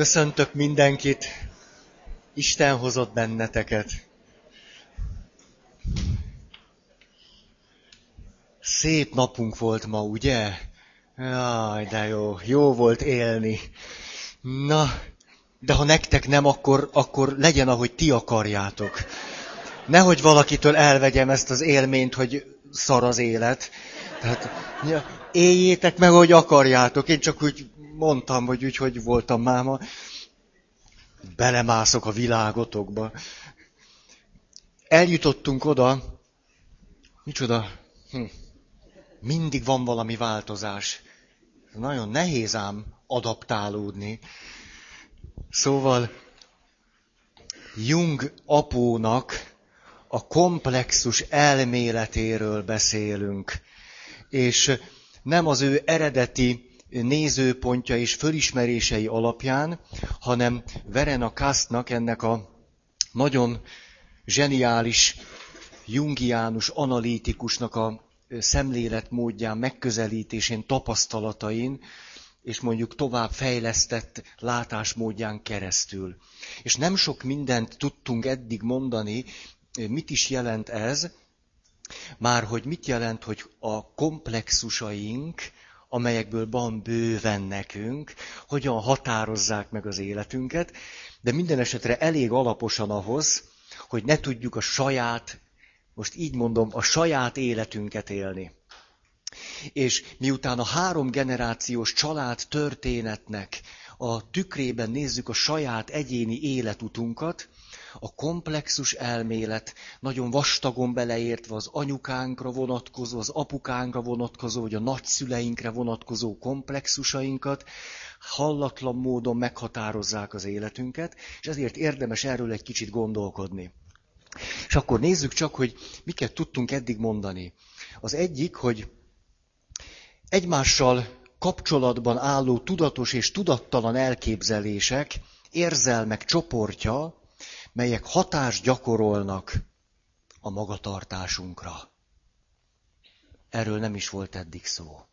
Köszöntök mindenkit, Isten hozott benneteket. Szép napunk volt ma, ugye? Jaj, de jó volt élni. Na, de ha nektek nem, akkor legyen, ahogy ti akarjátok. Nehogy valakitől elvegyem ezt az élményt, hogy szar az élet. Tehát, éljétek meg, ahogy akarjátok. Én csak úgy mondtam, hogy úgyhogy voltam máma. Belemászok a világotokba. Eljutottunk oda. Micsoda? Mindig van valami változás. Nagyon nehéz ám adaptálódni. Szóval Jung apónak a komplexus elméletéről beszélünk. És nem az ő eredeti nézőpontja és fölismerései alapján, hanem Verena Kastnak, ennek a nagyon zseniális jungiánus analitikusnak a szemléletmódján, megközelítésén, tapasztalatain, és mondjuk tovább fejlesztett látásmódján keresztül. És nem sok mindent tudtunk eddig mondani, mit is jelent ez, már hogy mit jelent, hogy a komplexusaink, amelyekből van bőven nekünk, hogyan határozzák meg az életünket, de minden esetre elég alaposan ahhoz, hogy ne tudjuk a saját, most így mondom, a saját életünket élni. És miután a 3 generációs család történetnek a tükrében nézzük a saját egyéni életutunkat, a komplexus elmélet nagyon vastagon beleértve az anyukánkra vonatkozó, az apukánkra vonatkozó, vagy a nagyszüleinkre vonatkozó komplexusainkat hallatlan módon meghatározzák az életünket, és ezért érdemes erről egy kicsit gondolkodni. És akkor nézzük csak, hogy miket tudtunk eddig mondani. Az egyik, hogy egymással kapcsolatban álló tudatos és tudattalan elképzelések, érzelmek csoportja, melyek hatást gyakorolnak a magatartásunkra. Erről nem is volt eddig szó,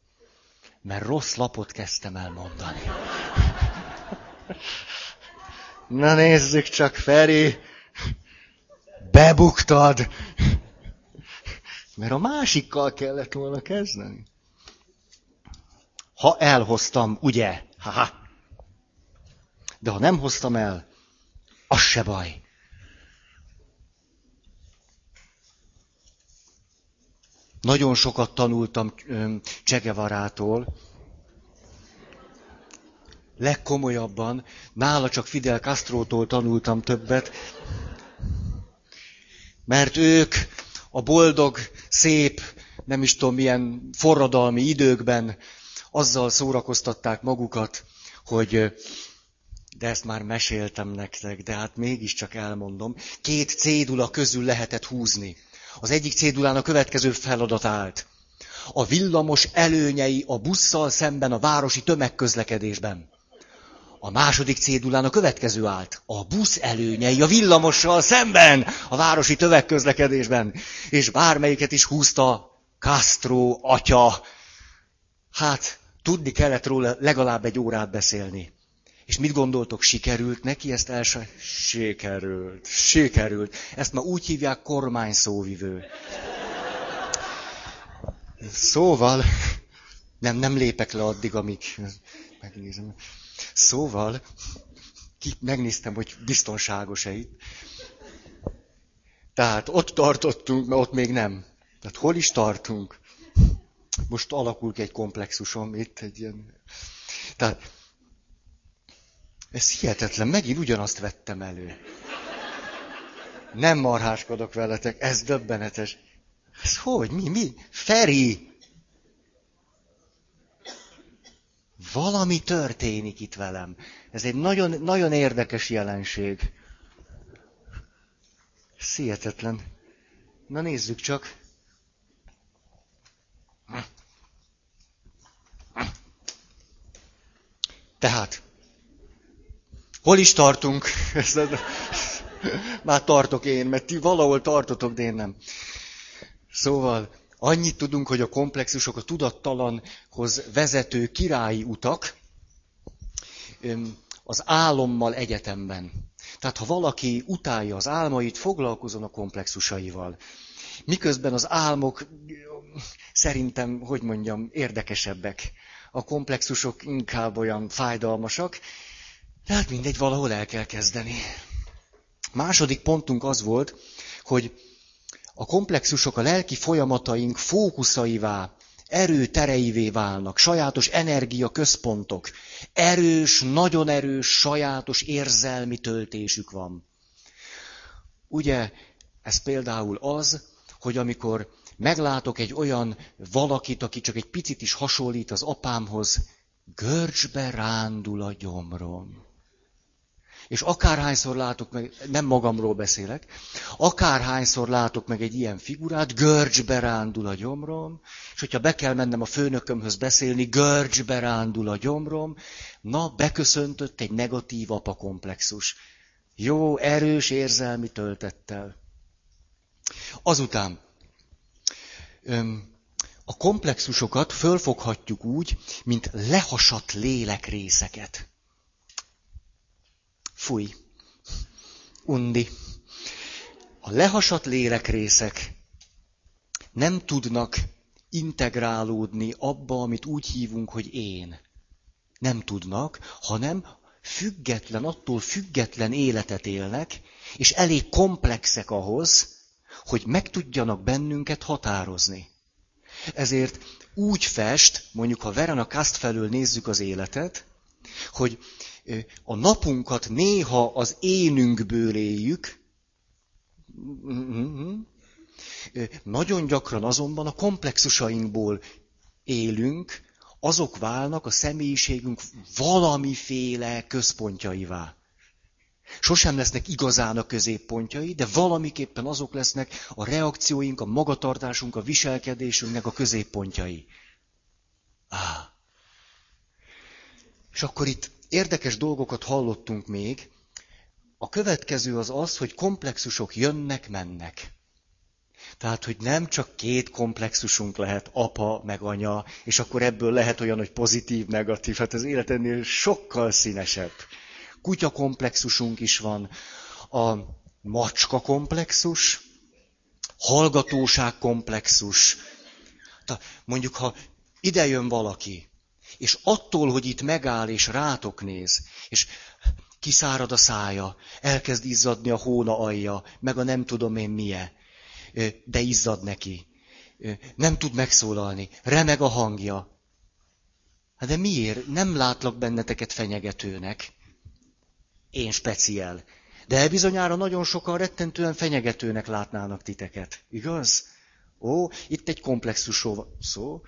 mert rossz lapot kezdtem el mondani. Na nézzük csak, Feri, bebuktad, mert a másikkal kellett volna kezdeni. Ha elhoztam, ugye? Haha. De ha nem hoztam el, az se baj. Nagyon sokat tanultam Csegevarától. Legkomolyabban, nála csak Fidel Castrótól tanultam többet, mert ők a boldog, szép, nem is tudom milyen forradalmi időkben azzal szórakoztatták magukat, hogy, de ezt már meséltem nektek, de hát mégiscsak elmondom, 2 cédula közül lehetett húzni. Az egyik cédulán a következő feladat állt. A villamos előnyei a busszal szemben a városi tömegközlekedésben. A második cédulán a következő állt. A busz előnyei a villamossal szemben a városi tömegközlekedésben. És bármelyiket is húzta Castro atya. Hát, tudni kellett róla legalább 1 órát beszélni. És mit gondoltok, sikerült neki ezt Sikerült. Ezt ma úgy hívják, kormányszóvivő. Szóval, nem lépek le addig, amíg megnézem. Szóval, megnéztem, hogy biztonságos-e itt. Tehát ott tartottunk, mert ott még nem. Tehát hol is tartunk? Most alakul ki egy komplexusom, itt egy ilyen... Tehát, ez hihetetlen, megint ugyanazt vettem elő. Nem marháskodok veletek, ez döbbenetes. Ez hogy? Mi? Feri! Valami történik itt velem. Ez egy nagyon, nagyon érdekes jelenség. Ez hihetetlen. Na nézzük csak. Tehát, hol is tartunk? Már tartok én, mert ti valahol tartotok, de én nem. Szóval annyit tudunk, hogy a komplexusok a tudattalanhoz vezető királyi utak, az álommal egyetemben. Tehát ha valaki utálja az álmait, foglalkozon a komplexusaival. Miközben az álmok szerintem, érdekesebbek. A komplexusok inkább olyan fájdalmasak, de hát mindegy, valahol el kell kezdeni. Második pontunk az volt, hogy a komplexusok a lelki folyamataink fókuszaivá, erőtereivé válnak, sajátos energiaközpontok, erős, nagyon erős, sajátos érzelmi töltésük van. Ugye ez például az, hogy amikor meglátok egy olyan valakit, aki csak egy picit is hasonlít az apámhoz, görcsbe rándul a gyomrom. És akárhányszor látok meg, nem magamról beszélek, akárhányszor látok meg egy ilyen figurát, görcsbe rándul a gyomrom, és hogyha be kell mennem a főnökömhöz beszélni, görcsbe rándul a gyomrom, na, beköszöntött egy negatív apakomplexus. Jó, erős érzelmi töltettel. Azután a komplexusokat fölfoghatjuk úgy, mint lehasadt lélekrészeket. Fúj, undi. A lehasadt lélekrészek nem tudnak integrálódni abba, amit úgy hívunk, hogy én. Nem tudnak, hanem független, attól független életet élnek, és elég komplexek ahhoz, hogy meg tudjanak bennünket határozni. Ezért úgy fest, mondjuk ha Verena Kast felől nézzük az életet, hogy a napunkat néha az énünkből éljük, nagyon gyakran azonban a komplexusainkból élünk, azok válnak a személyiségünk valamiféle központjaivá. Sosem lesznek igazán a középpontjai, de valamiképpen azok lesznek a reakcióink, a magatartásunk, a viselkedésünknek a középpontjai. És akkor itt érdekes dolgokat hallottunk még. A következő az az, hogy komplexusok jönnek, mennek. Tehát, hogy nem csak két komplexusunk lehet, apa meg anya, és akkor ebből lehet olyan, hogy pozitív, negatív. Hát az élet ennél sokkal színesebb. Kutya komplexusunk is van, a macska komplexus, hallgatóság komplexus. Mondjuk, ha ide jön valaki, és attól, hogy itt megáll és rátok néz, és kiszárad a szája, elkezd izzadni a hóna alja, meg a nem tudom én milyen, de izzad neki. Nem tud megszólalni, remeg a hangja. Hát de miért? Nem látlak benneteket fenyegetőnek. Én speciál. De bizonyára nagyon sokan rettentően fenyegetőnek látnának titeket. Igaz? Ó, itt egy komplexusról van szó.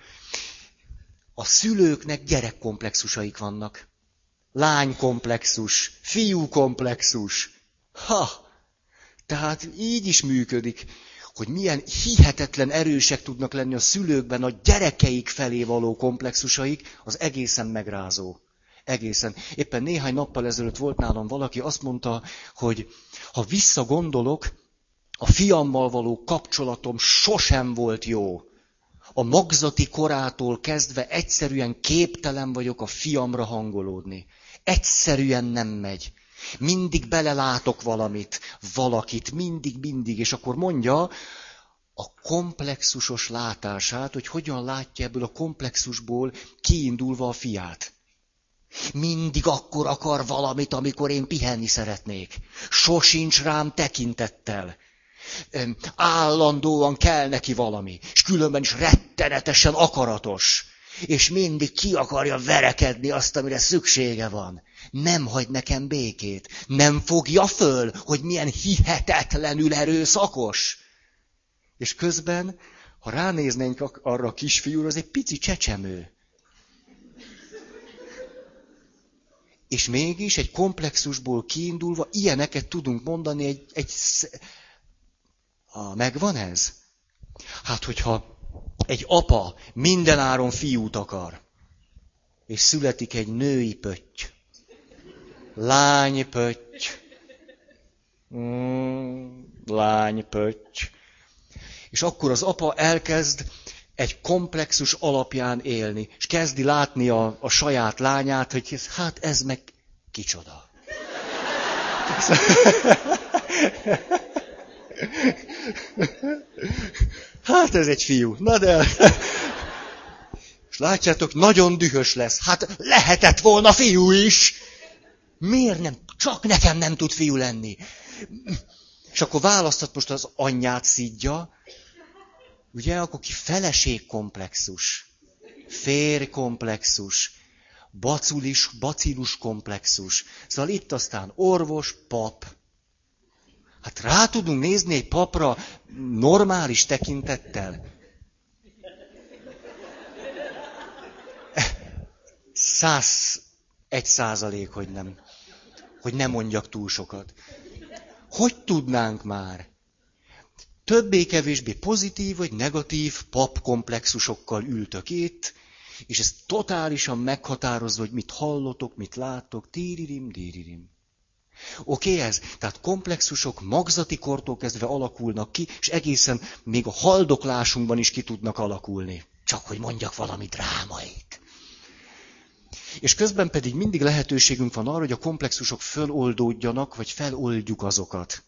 A szülőknek gyerekkomplexusaik vannak. Lánykomplexus, fiúkomplexus. Tehát így is működik, hogy milyen hihetetlen erősek tudnak lenni a szülőkben a gyerekeik felé való komplexusaik, az egészen megrázó. Egészen. Éppen néhány nappal ezelőtt volt nálam valaki, azt mondta, hogy ha visszagondolok, a fiammal való kapcsolatom sosem volt jó. A magzati korától kezdve egyszerűen képtelen vagyok a fiamra hangolódni. Egyszerűen nem megy. Mindig belelátok valamit, valakit, mindig, és akkor mondja a komplexusos látását, hogy hogyan látja ebből a komplexusból kiindulva a fiát. Mindig akkor akar valamit, amikor én pihenni szeretnék. Sosincs rám tekintettel. Állandóan kell neki valami, és különben is rettenetesen akaratos, és mindig ki akarja verekedni azt, amire szüksége van. Nem hagy nekem békét, nem fogja föl, hogy milyen hihetetlenül erőszakos. És közben, ha ránéznénk arra a kisfiúra, az egy pici csecsemő. És mégis egy komplexusból kiindulva ilyeneket tudunk mondani egy megvan ez? Hát, hogyha egy apa mindenáron fiút akar, és születik egy női pötty, lány pötty, és akkor az apa elkezd egy komplexus alapján élni, és kezdi látni a saját lányát, hogy hát ez meg Kicsoda. Hát ez egy fiú. Na de... És látjátok, nagyon dühös lesz. Hát lehetett volna fiú is. Miért nem? Csak nekem nem tud fiú lenni. És akkor választhat, most az anyját szidja. Ugye, akkor ki feleségkomplexus, férjkomplexus, bacillus komplexus. Szóval itt aztán orvos, pap. Hát rá tudunk nézni egy papra normális tekintettel. Egy százalék, hogy nem mondjak túl sokat. Hogy tudnánk már többé-kevésbé pozitív vagy negatív papkomplexusokkal ültök itt, és ez totálisan meghatározza, hogy mit hallotok, mit láttok, tíririm, díririm. Oké ez? Tehát komplexusok magzati kortól kezdve alakulnak ki, és egészen még a haldoklásunkban is ki tudnak alakulni. Csak hogy mondjak valami drámait. És közben pedig mindig lehetőségünk van arra, hogy a komplexusok föloldódjanak, vagy feloldjuk azokat.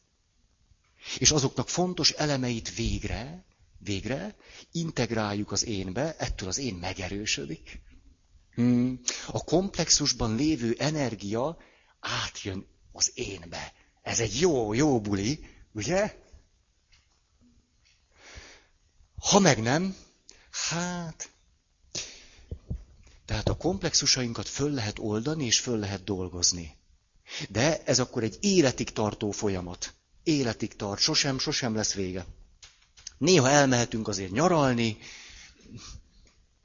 És azoknak fontos elemeit végre integráljuk az énbe, ettől az én megerősödik. A komplexusban lévő energia átjön az énbe. Ez egy jó buli, ugye? Ha meg nem, hát... Tehát a komplexusainkat föl lehet oldani, és föl lehet dolgozni. De ez akkor egy életig tartó folyamat. Életig tart, sosem lesz vége. Néha elmehetünk azért nyaralni.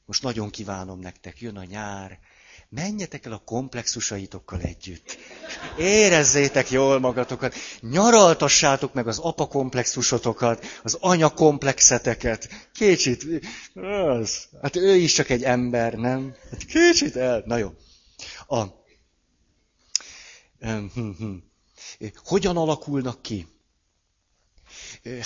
Most nagyon kívánom nektek, jön a nyár. Menjetek el a komplexusaitokkal együtt. Érezzétek jól magatokat. Nyaraltassátok meg az apa komplexusotokat, az anya komplexeteket. Kicsit. Az, hát ő is csak egy ember, nem? Hát kicsit el. Na jó. Hogyan alakulnak ki?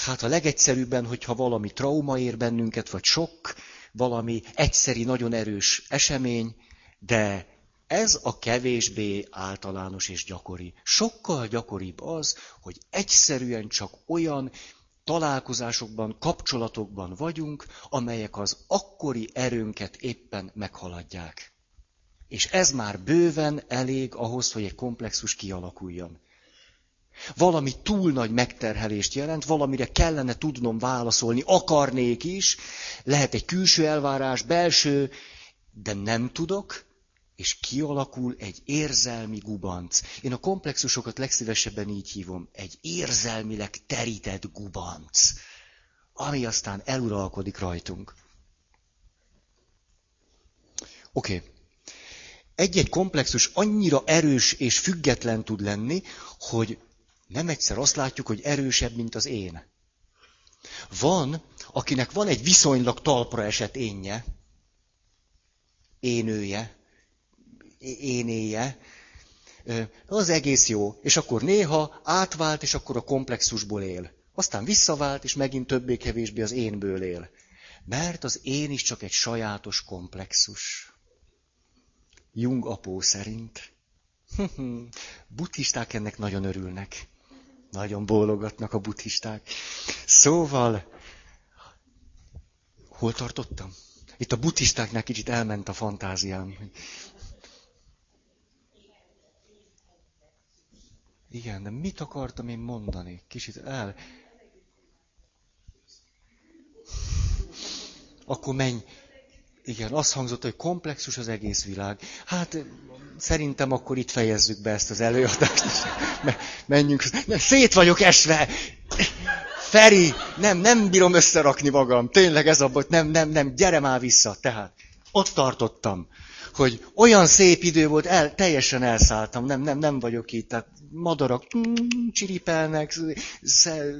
Hát a legegyszerűbben, hogyha valami trauma ér bennünket, vagy sok, valami egyszeri, nagyon erős esemény, de ez a kevésbé általános és gyakori. Sokkal gyakoribb az, hogy egyszerűen csak olyan találkozásokban, kapcsolatokban vagyunk, amelyek az akkori erőnket éppen meghaladják. És ez már bőven elég ahhoz, hogy egy komplexus kialakuljon. Valami túl nagy megterhelést jelent, valamire kellene tudnom válaszolni, akarnék is, lehet egy külső elvárás, belső, de nem tudok, és kialakul egy érzelmi gubanc. Én a komplexusokat legszívesebben így hívom, egy érzelmileg terített gubanc, ami aztán eluralkodik rajtunk. Oké. Egy-egy komplexus annyira erős és független tud lenni, hogy nem egyszer azt látjuk, hogy erősebb, mint az én. Van, akinek van egy viszonylag talpra esett énje, énője, énéje, az egész jó. És akkor néha átvált, és akkor a komplexusból él. Aztán visszavált, és megint többé-kevésbé az énből él. Mert az én is csak egy sajátos komplexus. Jung apó szerint. Buddhisták ennek nagyon örülnek. Nagyon bólogatnak a buddhisták. Szóval, hol tartottam? Itt a buddhistáknál kicsit elment a fantáziám. Igen, de mit akartam én mondani? Kicsit el. Akkor menj. Igen, azt hangzott, hogy komplexus az egész világ. Hát szerintem akkor itt fejezzük be ezt az előadást. Menjünk. Nem, szét vagyok esve. Feri, nem bírom összerakni magam. Tényleg ez a baj. Nem, gyere már vissza. Tehát ott tartottam, hogy olyan szép idő volt, teljesen elszálltam. Nem vagyok itt. Tehát madarak csiripelnek,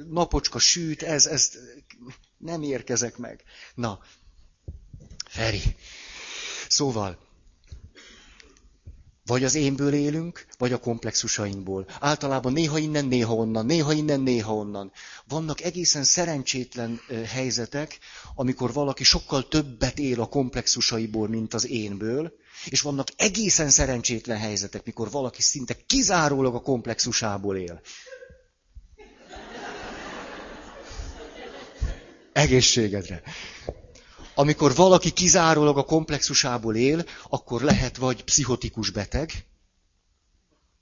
napocska süt, ez nem érkezek meg. Na, Feri. Szóval, vagy az énből élünk, vagy a komplexusainkból. Általában néha innen, néha onnan, Vannak egészen szerencsétlen helyzetek, amikor valaki sokkal többet él a komplexusaiból, mint az énből, És vannak egészen szerencsétlen helyzetek, mikor valaki szinte kizárólag a komplexusából él. Egészségedre. Amikor valaki kizárólag a komplexusából él, akkor lehet vagy pszichotikus beteg,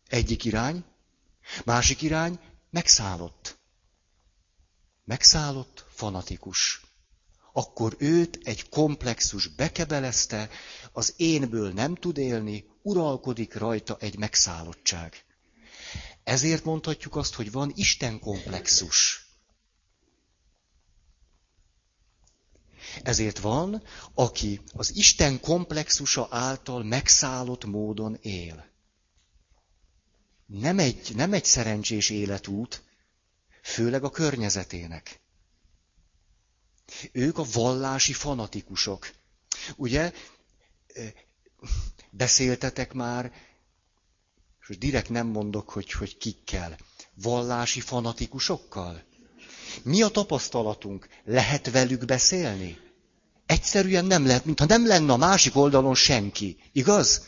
egyik irány, másik irány, megszállott. Megszállott, fanatikus. Akkor őt egy komplexus bekebelezte, az énből nem tud élni, uralkodik rajta egy megszállottság. Ezért mondhatjuk azt, hogy van Isten komplexus. Ezért van, aki az Isten komplexusa által megszállott módon él. Nem egy szerencsés életút, főleg a környezetének. Ők a vallási fanatikusok. Ugye, beszéltetek már, és direkt nem mondok, hogy kikkel, vallási fanatikusokkal. Mi a tapasztalatunk? Lehet velük beszélni? Egyszerűen nem lehet, mintha nem lenne a másik oldalon senki. Igaz?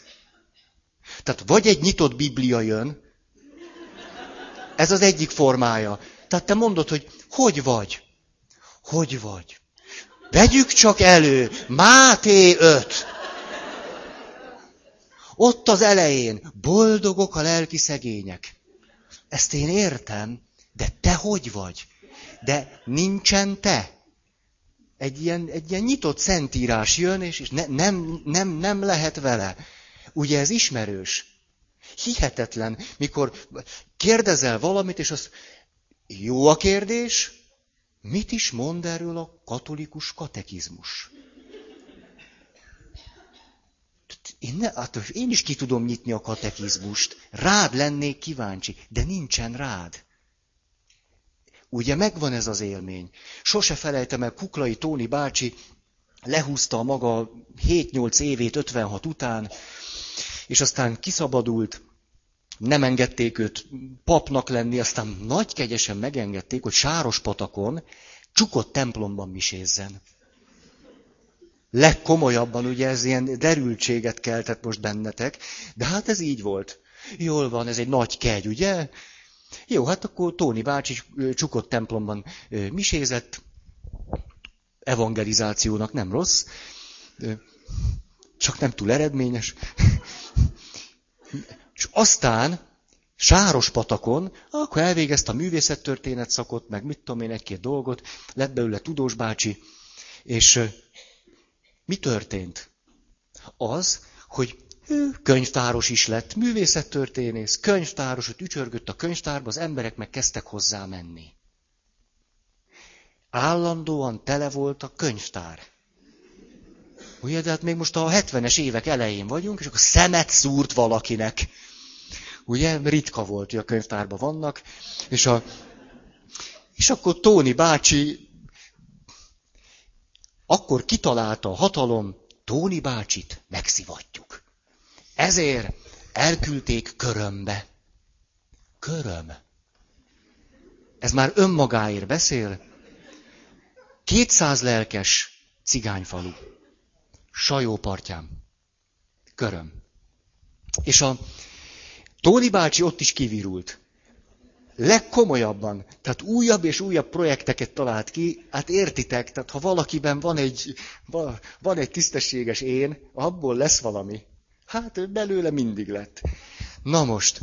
Tehát vagy egy nyitott Biblia jön, ez az egyik formája. Tehát te mondod, hogy vagy? Hogy vagy? Vegyük csak elő, Máté 5. Ott az elején, boldogok a lelki szegények. Ezt én értem, de te hogy vagy? De nincsen te. Egy ilyen nyitott szentírás jön, és nem lehet vele. Ugye ez ismerős? Hihetetlen, mikor kérdezel valamit, és az jó a kérdés, mit is mond erről a katolikus katekizmus? Én is ki tudom nyitni a katekizmust, rád lennék kíváncsi, de nincsen rád. Ugye megvan ez az élmény. Sose felejtem el, Kuklai Tóni bácsi lehúzta a maga 7-8 évét 56 után, és aztán kiszabadult, nem engedték őt papnak lenni, aztán nagy kegyesen megengedték, hogy Sárospatakon csukott templomban misézzen. Legkomolyabban, ugye ez ilyen derültséget keltett most bennetek, de hát ez így volt. Jól van, ez egy nagy kegy, ugye? Jó, hát akkor Tóni bácsi csukott templomban misézett, evangelizációnak nem rossz, csak nem túl eredményes. És aztán Sárospatakon, akkor elvégezte a művészettörténet szakot, meg mit tudom én, egy-két dolgot, lett belőle tudós bácsi, és mi történt? Az, hogy könyvtáros is lett, művészettörténész, könyvtáros, ott ücsörgött a könyvtárba, az emberek meg kezdtek hozzá menni. Állandóan tele volt a könyvtár. Ugye, de hát még most a 70-es évek elején vagyunk, és akkor szemet szúrt valakinek. Ugye, ritka volt, hogy a könyvtárban vannak, és akkor Tóni bácsi, akkor kitalálta a hatalom, Tóni bácsit megszivatjuk. Ezért elküldték Körömbe. Köröm. Ez már önmagáért beszél. 200 lelkes cigányfalu. Sajó partján. Köröm. És a Tóni bácsi ott is kivirult. Legkomolyabban. Tehát újabb és újabb projekteket talált ki. Hát értitek, tehát ha valakiben van egy tisztességes én, abból lesz valami. Hát belőle mindig lett. Na most,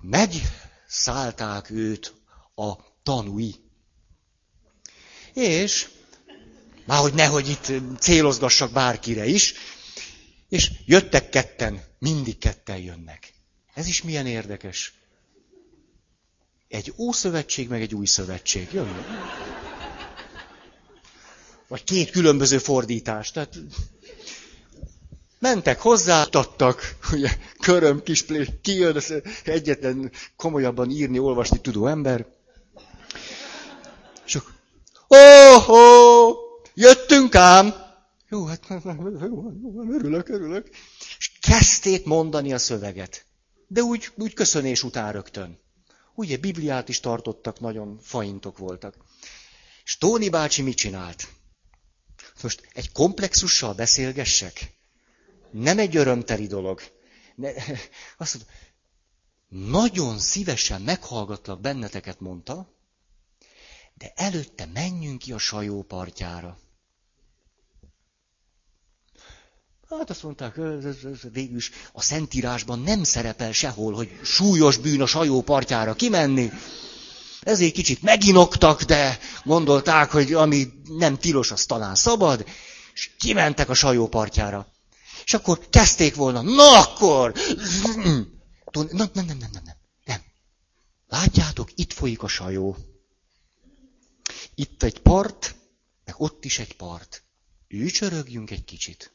megszállták őt a tanúi. És, már hogy nehogy itt célozgassak bárkire is, és jöttek ketten, mindig ketten jönnek. Ez is milyen érdekes. Egy ószövetség, meg egy új szövetség. Jön. Vagy két különböző fordítás. Tehát mentek hozzá, tattak, ugye, Köröm kisplé, kijön, egyetlen komolyabban írni, olvasni tudó ember. Sok. Ó, jöttünk ám! Jó, hát örülök. És kezdték mondani a szöveget. De úgy köszönés után rögtön. Ugye Bibliát is tartottak, nagyon faintok voltak. És Tóni bácsi mit csinált? Most egy komplexussal beszélgessek? nem egy örömteli dolog. Azt mondta, nagyon szívesen meghallgatlak benneteket, mondta, de előtte menjünk ki a Sajó partjára. Hát azt mondták, végül is a Szentírásban nem szerepel sehol, hogy súlyos bűn a Sajó partjára kimenni. Ezért kicsit meginoktak, de gondolták, hogy ami nem tilos, az talán szabad, és kimentek a Sajó partjára. És akkor kezdték volna, na akkor! Nem. Látjátok, itt folyik a Sajó. Itt egy part, meg ott is egy part. Ücsörögjünk egy kicsit.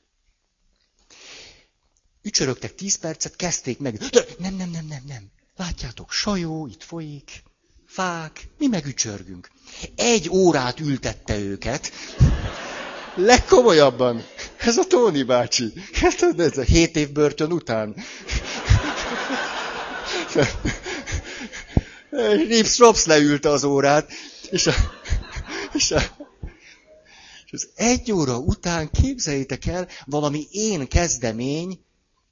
Ücsörögtek 10 percet, kezdték meg. Nem. Látjátok, Sajó, itt folyik, fák, mi meg ücsörgünk. 1 órát ültette őket. Legkomolyabban. Ez a Tóni bácsi. Hát ez a 7 év börtön után. Rips-rops leülte az órát. És az 1 óra után, képzeljétek el, valami én kezdemény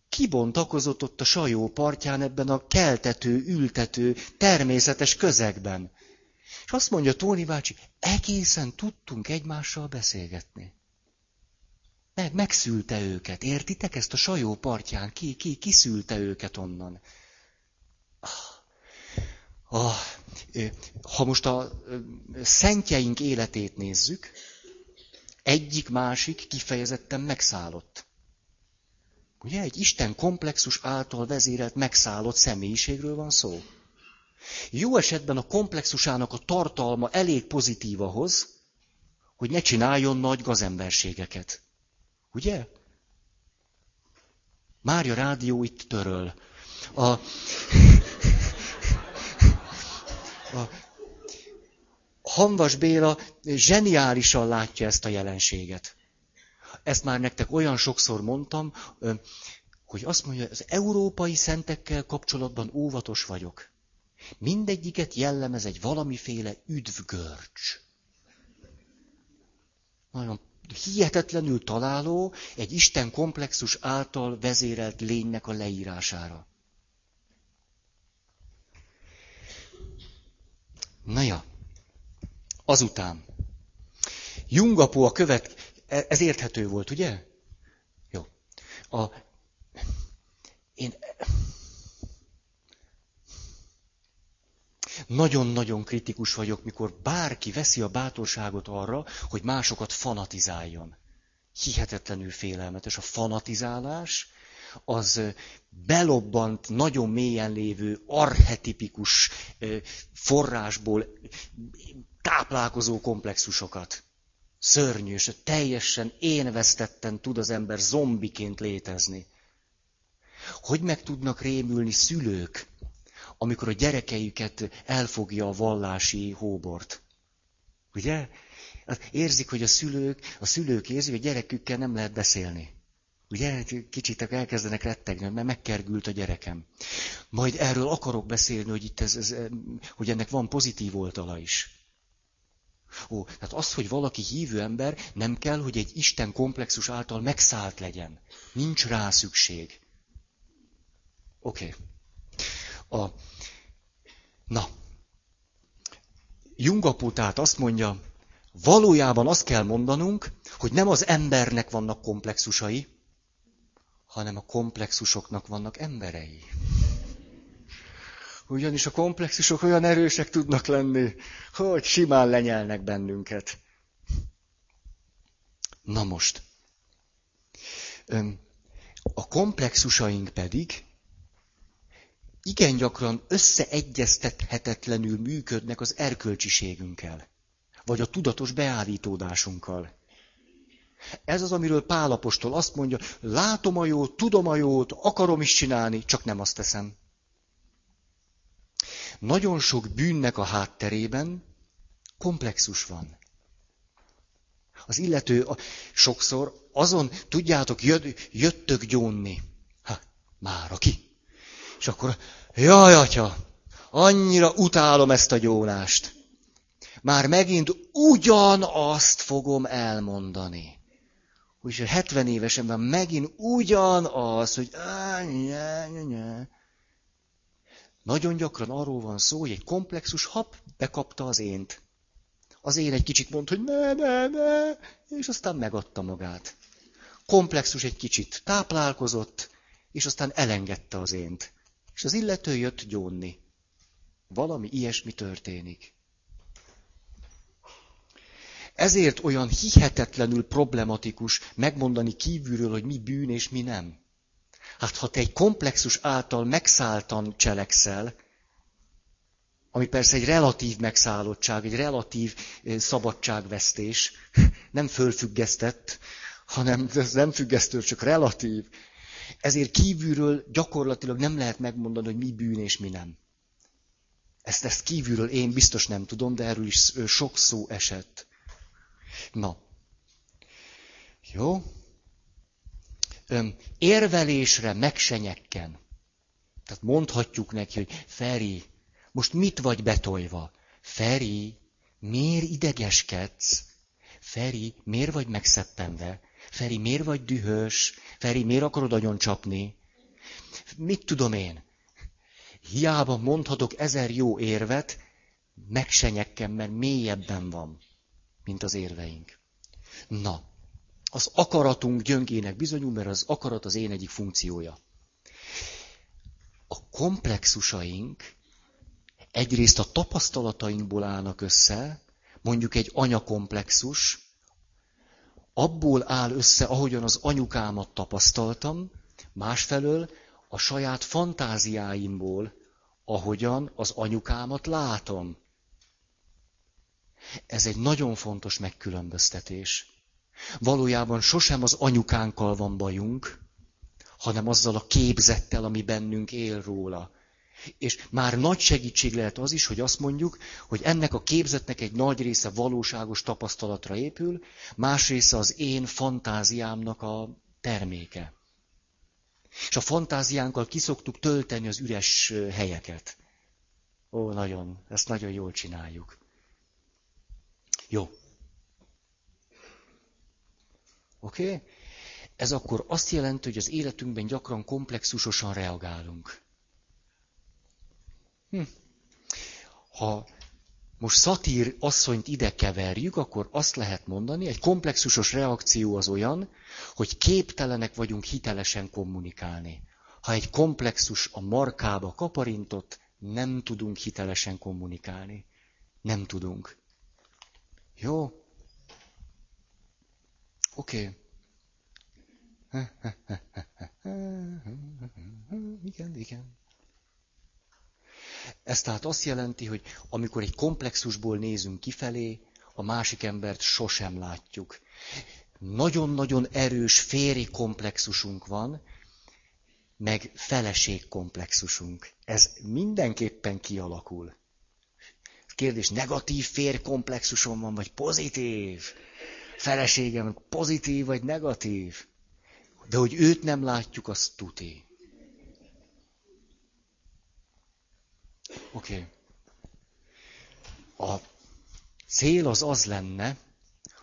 kibontakozott ott a Sajó partján, ebben a keltető, ültető, természetes közegben. És azt mondja Tóni bácsi, egészen tudtunk egymással beszélgetni. Megszülte őket, értitek? Ezt a Sajó partján kiszülte őket onnan. Ha most a szentjeink életét nézzük, egyik-másik kifejezetten megszállott. Ugye egy Isten komplexus által vezérelt megszállott személyiségről van szó. Jó esetben a komplexusának a tartalma elég pozitív ahhoz, hogy ne csináljon nagy gazemberségeket. Ugye? Mária rádió itt töröl. A Hamvas Béla zseniálisan látja ezt a jelenséget. Ezt már nektek olyan sokszor mondtam, hogy azt mondja, az európai szentekkel kapcsolatban óvatos vagyok. Mindegyiket jellemez egy valamiféle üdvgörcs. Nagyon hihetetlenül találó, egy Isten komplexus által vezérelt lénynek a leírására. Na ja, azután. Jung apó ez érthető volt, ugye? Jó. Nagyon-nagyon kritikus vagyok, mikor bárki veszi a bátorságot arra, hogy másokat fanatizáljon. Hihetetlenül félelmetes. A fanatizálás az belobbant, nagyon mélyen lévő, archetipikus forrásból táplálkozó komplexusokat. Szörnyű, és teljesen énvesztetten tud az ember zombiként létezni. Hogy meg tudnak rémülni szülők, amikor a gyerekeiket elfogja a vallási hóbort? Ugye? Érzik, hogy a szülők érzik, hogy a gyerekükkel nem lehet beszélni. Ugye? Kicsit elkezdenek rettegni, mert megkergült a gyerekem. Majd erről akarok beszélni, hogy, itt hogy ennek van pozitív oldala is. Tehát az, hogy valaki hívő ember, nem kell, hogy egy Isten komplexus által megszállt legyen. Nincs rá szükség. Oké. Na. Jung apó tehát azt mondja, valójában azt kell mondanunk, hogy nem az embernek vannak komplexusai, hanem a komplexusoknak vannak emberei. Ugyanis a komplexusok olyan erősek tudnak lenni, hogy simán lenyelnek bennünket. Na most. A komplexusaink pedig igen gyakran összeegyeztethetetlenül működnek az erkölcsiségünkkel, vagy a tudatos beállítódásunkkal. Ez az, amiről Pál apostol azt mondja, látom a jót, tudom a jót, akarom is csinálni, csak nem azt teszem. Nagyon sok bűnnek a hátterében komplexus van. Az illető sokszor azon, tudjátok, jöttök gyónni. Mára ki. És akkor, jaj atya, annyira utálom ezt a gyónást. Már megint ugyanazt fogom elmondani. úgyhogy 70 évesen már megint ugyanaz, hogy nagyon gyakran arról van szó, hogy egy komplexus hab bekapta az ént. Az én egy kicsit mondta, hogy ne, és aztán megadta magát. Komplexus egy kicsit táplálkozott, és aztán elengedte az ént. És az illető jött gyónni. Valami ilyesmi történik. Ezért olyan hihetetlenül problematikus megmondani kívülről, hogy mi bűn és mi nem. Hát ha te egy komplexus által megszálltan cselekszel, ami persze egy relatív megszállottság, egy relatív szabadságvesztés, nem fölfüggesztett, hanem ez nem függesztő, csak relatív. Ezért kívülről gyakorlatilag nem lehet megmondani, hogy mi bűn és mi nem. Ezt kívülről én biztos nem tudom, de erről is sok szó esett. Na. Jó. Érvelésre megsenyekken. Tehát mondhatjuk neki, hogy Feri, most mit vagy betolva? Feri, miért idegeskedsz? Feri, miért vagy megszeppenve? Feri, miért vagy dühös? Feri, miért akarod agyon csapni? Mit tudom én? Hiába mondhatok 1000 jó érvet, megsenyekkem, mert mélyebben van, mint az érveink. Na, az akaratunk gyöngének bizonyul, mert az akarat az én egyik funkciója. A komplexusaink egyrészt a tapasztalatainkból állnak össze, mondjuk egy anyakomplexus, abból áll össze, ahogyan az anyukámat tapasztaltam, másfelől a saját fantáziáimból, ahogyan az anyukámat látom. Ez egy nagyon fontos megkülönböztetés. Valójában sosem az anyukánkkal van bajunk, hanem azzal a képzettel, ami bennünk él róla. És már nagy segítség lehet az is, hogy azt mondjuk, hogy ennek a képzetnek egy nagy része valóságos tapasztalatra épül, más része az én fantáziámnak a terméke. És a fantáziánkkal ki szoktuk tölteni az üres helyeket. Ó, nagyon, ezt nagyon jól csináljuk. Jó. Oké? Ez akkor azt jelenti, hogy az életünkben gyakran komplexusosan reagálunk. Ha most Szatír asszonyt ide keverjük, akkor azt lehet mondani, egy komplexusos reakció az olyan, hogy képtelenek vagyunk hitelesen kommunikálni. Ha egy komplexus a markába kaparintott, nem tudunk hitelesen kommunikálni. Nem tudunk. Jó? Oké. Igen. Ez tehát azt jelenti, hogy amikor egy komplexusból nézünk kifelé, a másik embert sosem látjuk. Nagyon-nagyon erős férj komplexusunk van, meg feleség komplexusunk. Ez mindenképpen kialakul. Kérdés, negatív férj komplexusom van, vagy pozitív? Feleségem pozitív, vagy negatív? De hogy őt nem látjuk, az tuti. Oké. A cél az az lenne,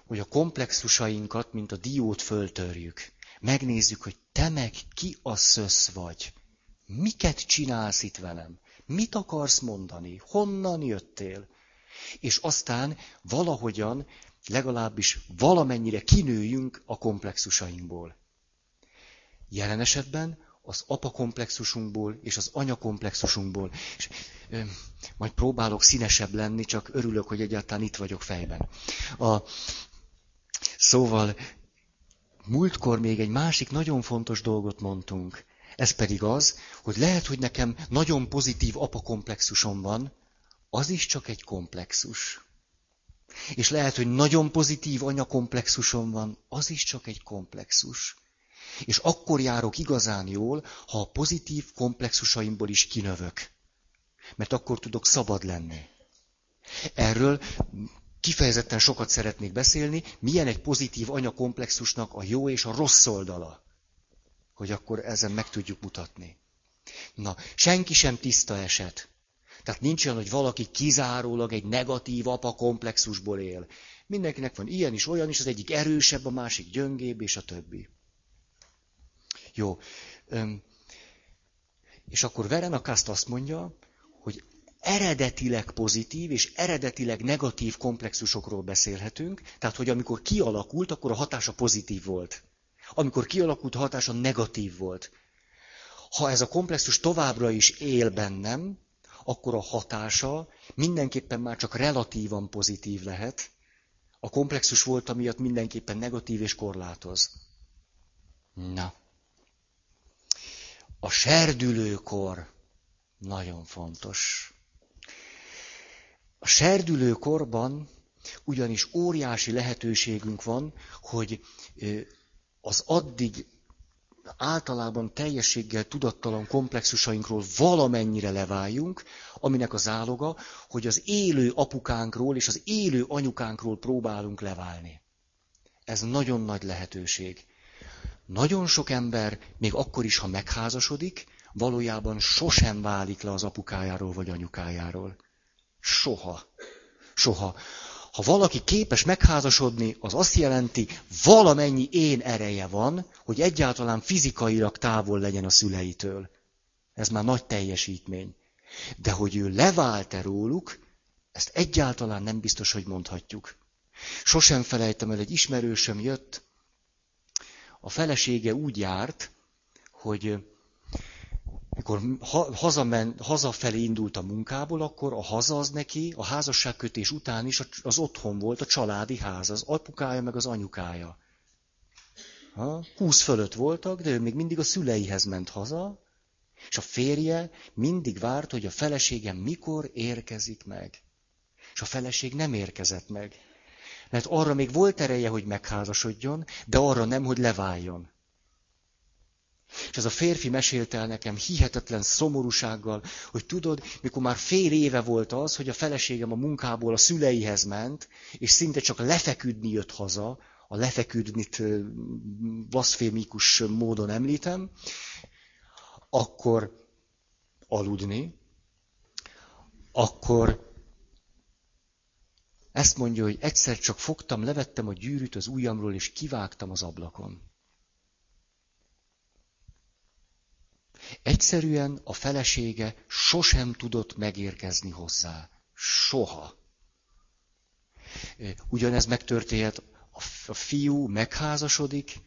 hogy a komplexusainkat, mint a diót föltörjük. Megnézzük, hogy te meg ki a szösz vagy. Miket csinálsz itt velem? Mit akarsz mondani? Honnan jöttél? És aztán valahogyan, legalábbis valamennyire kinőjünk a komplexusainkból. Jelen esetben az apa komplexusunkból és az anya komplexusunkból. És, majd próbálok színesebb lenni, csak örülök, hogy egyáltalán itt vagyok fejben. Szóval múltkor még egy másik nagyon fontos dolgot mondtunk. Ez pedig az, hogy lehet, hogy nekem nagyon pozitív apa komplexusom van, az is csak egy komplexus. És lehet, hogy nagyon pozitív anya komplexusom van, az is csak egy komplexus. És akkor járok igazán jól, ha a pozitív komplexusaimból is kinövök. Mert akkor tudok szabad lenni. Erről kifejezetten sokat szeretnék beszélni, milyen egy pozitív anyakomplexusnak a jó és a rossz oldala. Hogy akkor ezen meg tudjuk mutatni. Na, senki sem tiszta eset. Tehát nincs olyan, hogy valaki kizárólag egy negatív apa komplexusból él. Mindenkinek van ilyen is, olyan is, az egyik erősebb, a másik gyöngébb, és a többi. Jó. És akkor Verena Kast azt mondja, hogy eredetileg pozitív és eredetileg negatív komplexusokról beszélhetünk, tehát, hogy amikor kialakult, akkor a hatása pozitív volt. Amikor kialakult, a hatása negatív volt. Ha ez a komplexus továbbra is él bennem, akkor a hatása mindenképpen már csak relatívan pozitív lehet. A komplexus volt, amiatt mindenképpen negatív és korlátoz. Na. A serdülőkor nagyon fontos. A serdülőkorban ugyanis óriási lehetőségünk van, hogy az addig általában teljességgel tudattalan komplexusainkról valamennyire leváljunk, aminek a záloga, hogy az élő apukánkról és az élő anyukánkról próbálunk leválni. Ez nagyon nagy lehetőség. Nagyon sok ember, még akkor is, ha megházasodik, valójában sosem válik le az apukájáról vagy anyukájáról. Soha. Soha. Ha valaki képes megházasodni, az azt jelenti, valamennyi én ereje van, hogy egyáltalán fizikailag távol legyen a szüleitől. Ez már nagy teljesítmény. De hogy ő levált-e róluk, ezt egyáltalán nem biztos, hogy mondhatjuk. Sosem felejtem el, egy ismerősöm jött, a felesége úgy járt, hogy mikor hazafelé indult a munkából, akkor a haza az neki, a házasságkötés után is az otthon volt, a családi ház, az apukája meg az anyukája. 20 fölött voltak, de ő még mindig a szüleihez ment haza, és a férje mindig várt, hogy a feleségem mikor érkezik meg. És a feleség nem érkezett meg. Mert arra még volt ereje, hogy megházasodjon, de arra nem, hogy leváljon. És ez a férfi mesélte el nekem hihetetlen szomorúsággal, hogy tudod, mikor már fél éve volt az, hogy a feleségem a munkából a szüleihez ment, és szinte csak lefeküdni jött haza, a lefeküdnit blaszfémikus módon említem, akkor aludni, akkor ezt mondja, hogy egyszer csak fogtam, levettem a gyűrűt az ujjamról, és kivágtam az ablakon. Egyszerűen a felesége sosem tudott megérkezni hozzá. Soha. Ugyanez megtörténhet, a fiú megházasodik,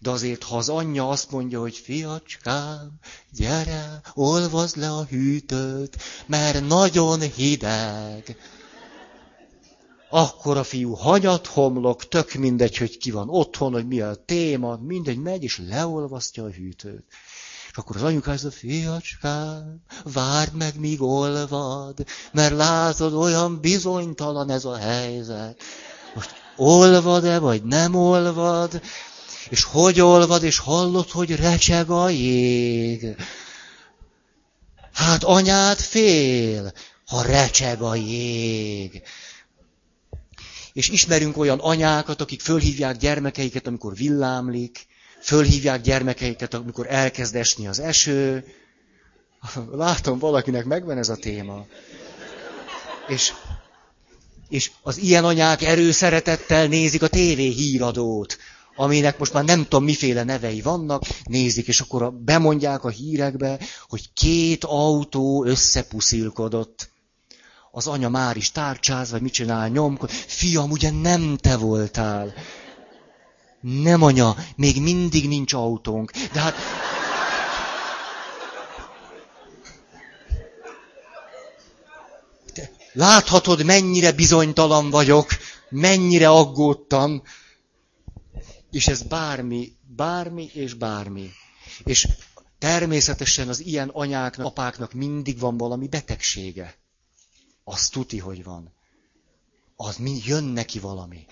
de azért, ha az anyja azt mondja, hogy fiacskám, gyere, olvasd le a hűtőt, mert nagyon hideg. Akkor a fiú hanyat homlok, tök mindegy, hogy ki van otthon, hogy mi a téma, mindegy, megy és leolvasztja a hűtőt. És akkor az anyuka azt mondja, fiacskám, várd meg, míg olvad, mert látod, olyan bizonytalan ez a helyzet. Most olvad-e, vagy nem olvad, és hogy olvad, és hallod, hogy recseg a jég. Hát anyád fél, ha recseg a jég. És ismerünk olyan anyákat, akik fölhívják gyermekeiket, amikor villámlik, fölhívják gyermekeiket, amikor elkezd esni az eső. Látom, valakinek megvan ez a téma. És az ilyen anyák erőszeretettel nézik a tévéhíradót, aminek most már nem tudom, miféle nevei vannak, nézik, és akkor bemondják a hírekbe, hogy 2 autó összepuszilkodott. Az anya már is tárcsáz, vagy mit csinál, nyomkod. Fiam, ugye nem te voltál. Nem anya, még mindig nincs autónk. De hát... Te láthatod, mennyire bizonytalan vagyok, mennyire aggódtam. És ez bármi és bármi. És természetesen az ilyen anyáknak, apáknak mindig van valami betegsége. Az tuti, hogy van. Az jön neki valami.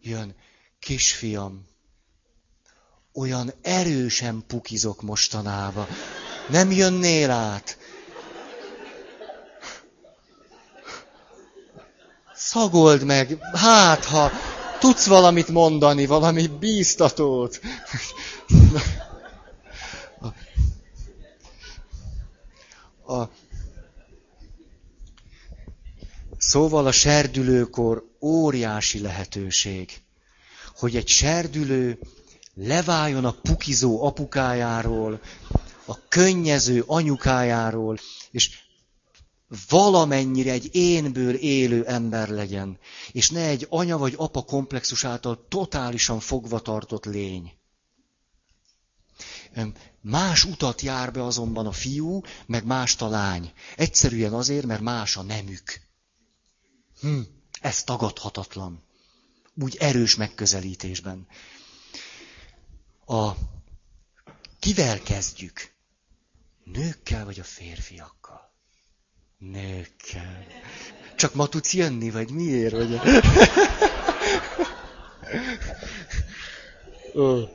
Jön. Kisfiam, olyan erősen pukizok mostanában. Nem jönnél át? Szagold meg, hát ha tudsz valamit mondani, valami bíztatót. Szóval a serdülőkor óriási lehetőség, hogy egy serdülő leváljon a pukizó apukájáról, a könnyező anyukájáról, és valamennyire egy énből élő ember legyen, és ne egy anya vagy apa komplexus által totálisan fogva tartott lény. Más utat jár be azonban a fiú, meg más a lány. Egyszerűen azért, mert más a nemük. Ez tagadhatatlan. Úgy erős megközelítésben. Kivel kezdjük? Nőkkel vagy a férfiakkal? Nőkkel. Csak ma tudsz jönni, vagy miért? Vagy?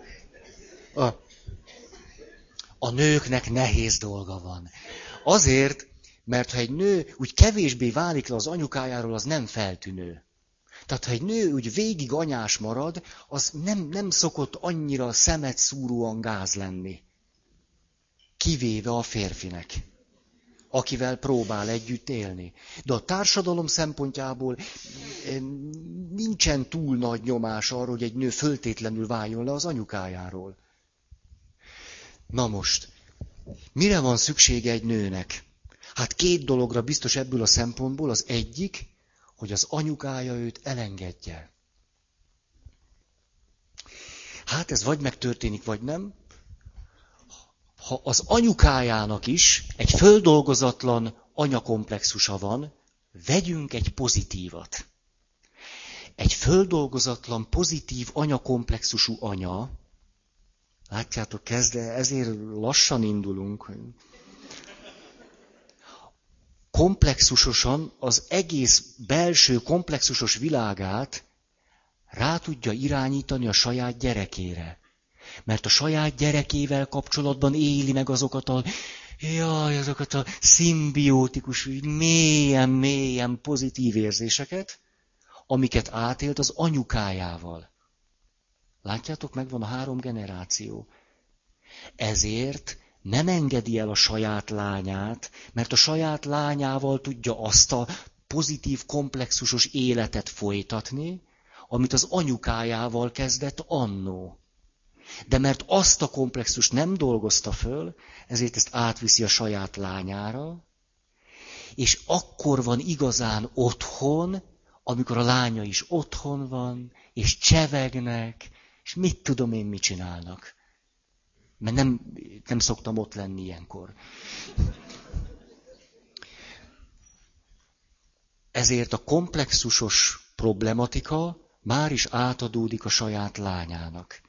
A nőknek nehéz dolga van. Azért, mert ha egy nő úgy kevésbé válik le az anyukájáról, az nem feltűnő. Tehát ha egy nő úgy végig anyás marad, az nem szokott annyira szemet szúróan gáz lenni. Kivéve a férfinek, akivel próbál együtt élni. De a társadalom szempontjából nincsen túl nagy nyomás arra, hogy egy nő föltétlenül váljon le az anyukájáról. Na most, mire van szüksége egy nőnek? Hát két dologra biztos ebből a szempontból. Az egyik, hogy az anyukája őt elengedje. Hát ez vagy megtörténik, vagy nem. Ha az anyukájának is egy földolgozatlan anyakomplexusa van, vegyünk egy pozitívat. Egy földolgozatlan pozitív anyakomplexusú anya, látjátok, ezért lassan indulunk. Komplexusosan az egész belső komplexusos világát rá tudja irányítani a saját gyerekére. Mert a saját gyerekével kapcsolatban éli meg azokat a szimbiótikus, mélyen pozitív érzéseket, amiket átélt az anyukájával. Látjátok, megvan a 3 generáció. Ezért nem engedi el a saját lányát, mert a saját lányával tudja azt a pozitív, komplexusos életet folytatni, amit az anyukájával kezdett annó. De mert azt a komplexust nem dolgozta föl, ezért ezt átviszi a saját lányára, és akkor van igazán otthon, amikor a lánya is otthon van, és csevegnek, és mit tudom én, mit csinálnak. Mert nem szoktam ott lenni ilyenkor. Ezért a komplexusos problematika már is átadódik a saját lányának.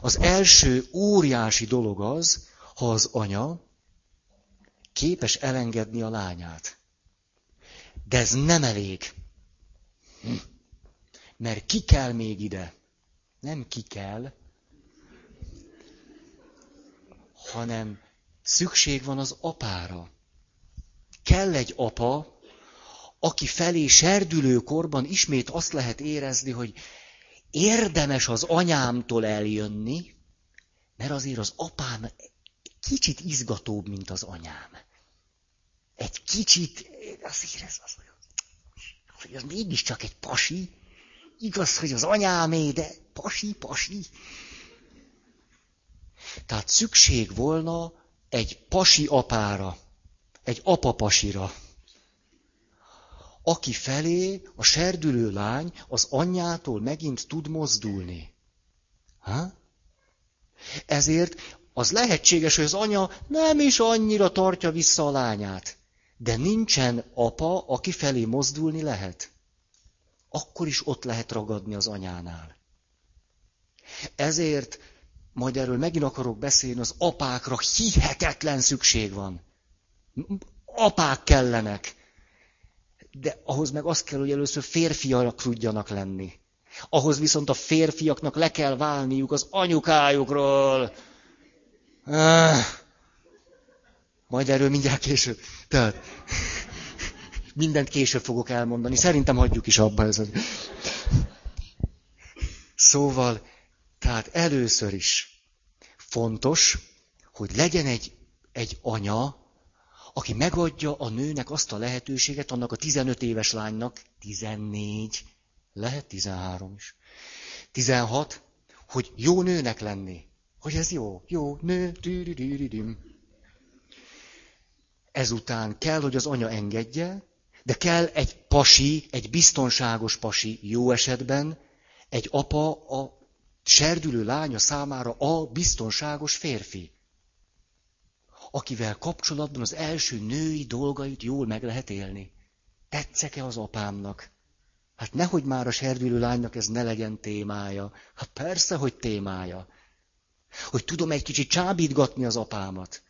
Az első óriási dolog az, ha az anya képes elengedni a lányát. De ez nem elég. Mert ki kell még ide? Nem ki kell, hanem szükség van az apára. Kell egy apa, aki felé serdülőkorban ismét azt lehet érezni, hogy érdemes az anyámtól eljönni, mert azért az apám kicsit izgatóbb, mint az anyám. Egy kicsit, azt érez, hogy az mégiscsak egy pasi. Igaz, hogy az anyámé, de pasi. Tehát szükség volna egy pasi apára, egy apapasira, aki felé a serdülő lány az anyjától megint tud mozdulni. Ezért az lehetséges, hogy az anya nem is annyira tartja vissza a lányát, de nincsen apa, aki felé mozdulni lehet. Akkor is ott lehet ragadni az anyánál. Ezért, majd erről megint akarok beszélni, az apákra hihetetlen szükség van. Apák kellenek. De ahhoz meg azt kell, hogy először férfiak tudjanak lenni. Ahhoz viszont a férfiaknak le kell válniuk az anyukájukról. Majd erről mindjárt később. Tehát mindent később fogok elmondani. Szerintem hagyjuk is abba ezzel. Szóval, tehát először is fontos, hogy legyen egy anya, aki megadja a nőnek azt a lehetőséget, annak a 15 éves lánynak, 14 Lehet 13 is. 16, hogy jó nőnek lenni. Hogy ez jó. Jó nő. Ezután kell, hogy az anya engedje, de kell egy pasi, egy biztonságos pasi jó esetben, egy apa a serdülő lánya számára a biztonságos férfi, akivel kapcsolatban az első női dolgait jól meg lehet élni. Tetszek-e az apámnak? Hát nehogy már a serdülő lánynak ez ne legyen témája. Hát persze, hogy témája. Hogy tudom egy kicsit csábítgatni az apámat.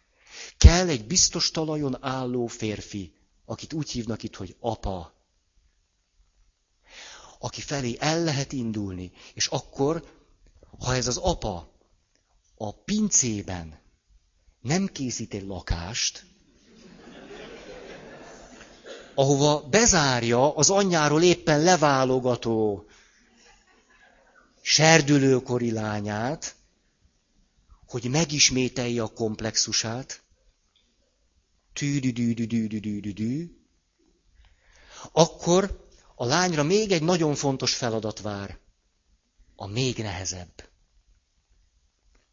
Kell egy biztos talajon álló férfi, akit úgy hívnak itt, hogy apa. Aki felé el lehet indulni. És akkor, ha ez az apa a pincében nem készít egy lakást, ahova bezárja az anyjáról éppen leválogató serdülőkori lányát, hogy megismételje a komplexusát, akkor a lányra még egy nagyon fontos feladat vár, a még nehezebb.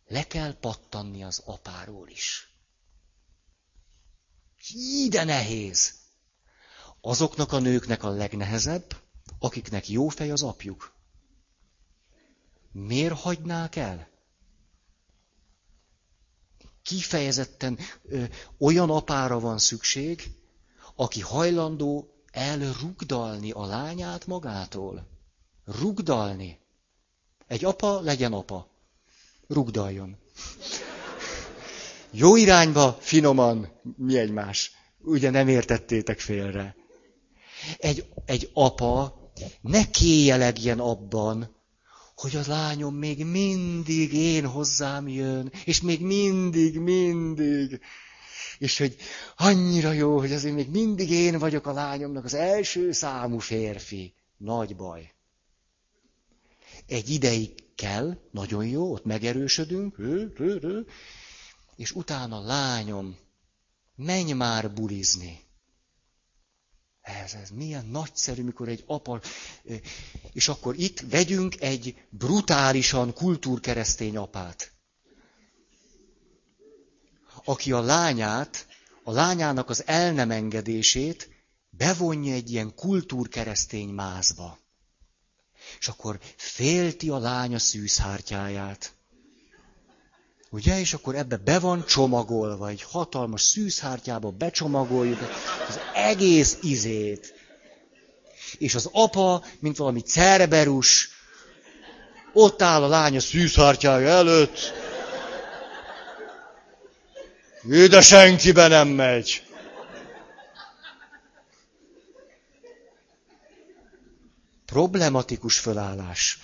Le kell pattanni az apáról is. Hí, de nehéz! Azoknak a nőknek a legnehezebb, akiknek jó fej az apjuk. Miért hagynák el? Kifejezetten olyan apára van szükség, aki hajlandó elrugdalni a lányát magától. Rugdalni. Egy apa legyen apa. Rugdaljon. Jó irányba, finoman, mi egymás. Ugye nem értettétek félre. Egy apa ne kéjelegjen abban, hogy a lányom még mindig én hozzám jön, és még mindig, és hogy annyira jó, hogy azért még mindig én vagyok a lányomnak az első számú férfi. Nagy baj. Egy ideig kell, nagyon jó, ott megerősödünk, és utána lányom, menj már bulizni. Ez milyen nagyszerű, mikor egy apa... És akkor itt vegyünk egy brutálisan kultúrkeresztény apát. Aki a lányának az el nem engedését bevonja egy ilyen kultúrkeresztény mázba. És akkor félti a lánya szűzhártyáját. Ugye? És akkor ebbe be van csomagolva, egy hatalmas szűzhártyába becsomagoljuk az egész izét. És az apa, mint valami cerberus, ott áll a lánya szűzhártyája előtt. De senkibe nem megy. Problematikus fölállás.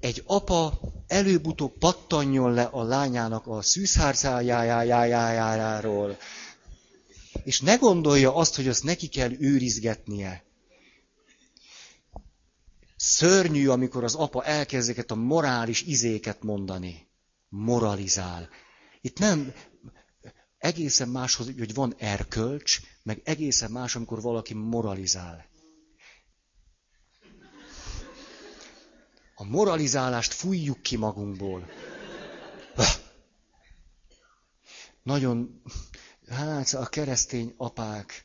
Egy apa előbb-utóbb pattanjon le a lányának a szűzhártyájáról, és ne gondolja azt, hogy azt neki kell őrizgetnie. Szörnyű, amikor az apa elkezd ezeket a morális izéket mondani. Moralizál. Itt nem egészen más, hogy van erkölcs, meg egészen más, amikor valaki moralizál. A moralizálást fújjuk ki magunkból. Nagyon, a keresztény apák,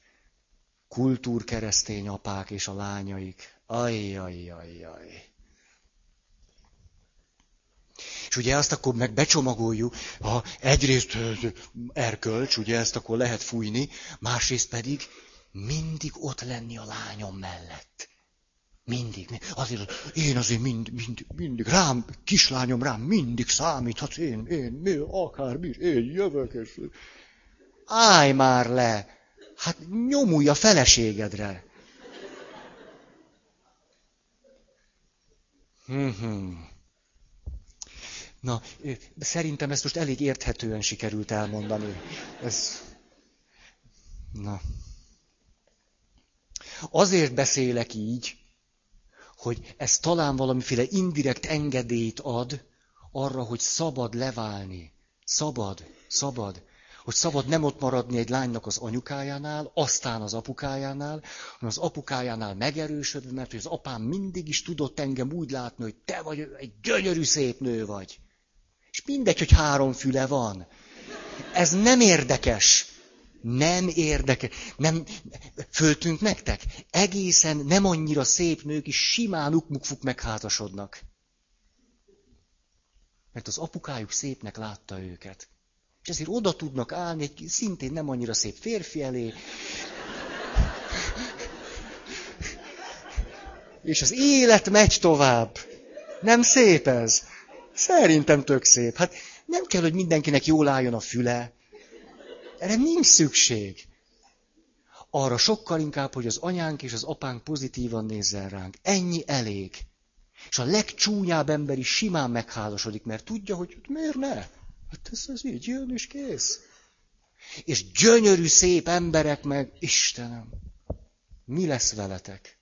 kultúrkeresztény apák és a lányaik. Ajjajjajjaj. És ugye azt akkor meg becsomagoljuk, ha egyrészt erkölcs, ugye ezt akkor lehet fújni, másrészt pedig mindig ott lenni a lányom mellett. Mindig. Azért mindig, rám, kislányom rám mindig számíthatsz, én jövök, és... Állj már le! Hát nyomulj a feleségedre! Na, szerintem ezt most elég érthetően sikerült elmondani. Na. Azért beszélek így, hogy ez talán valamiféle indirekt engedélyt ad arra, hogy szabad leválni. Szabad. hogy szabad nem ott maradni egy lánynak az anyukájánál, aztán az apukájánál, hanem az apukájánál megerősödve, mert hogy az apám mindig is tudott engem úgy látni, hogy te vagy egy gyönyörű szép nő vagy. És mindegy, hogy 3 füle van. Ez nem érdekes. Nem érdekes. Nem, föltűnt nektek? Egészen nem annyira szép nők is simán ukmukfuk megházasodnak. Mert az apukájuk szépnek látta őket. És ezért oda tudnak állni egy szintén nem annyira szép férfi elé. És az élet megy tovább. Nem szép ez? Szerintem tök szép. Hát nem kell, hogy mindenkinek jól álljon a füle. Erre nincs szükség. Arra sokkal inkább, hogy az anyánk és az apánk pozitívan nézzen ránk. Ennyi elég. És a legcsúnyább ember is simán megházasodik, mert tudja, hogy miért ne? Hát ez így jön és kész. És gyönyörű szép emberek meg, Istenem, mi lesz veletek?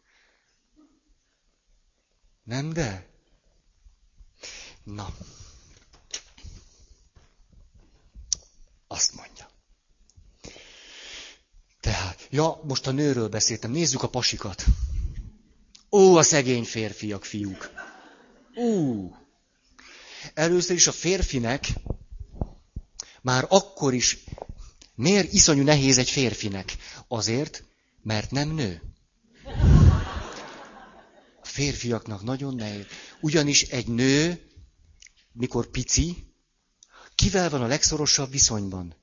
Nem de? Na. Azt mondja. Tehát, most a nőről beszéltem, nézzük a pasikat. Ó, a szegény férfiak, fiúk. Először is a férfinek, már akkor is, miért iszonyú nehéz egy férfinek? Azért, mert nem nő. A férfiaknak nagyon nehéz. Ugyanis egy nő, mikor pici, kivel van a legszorosabb viszonyban?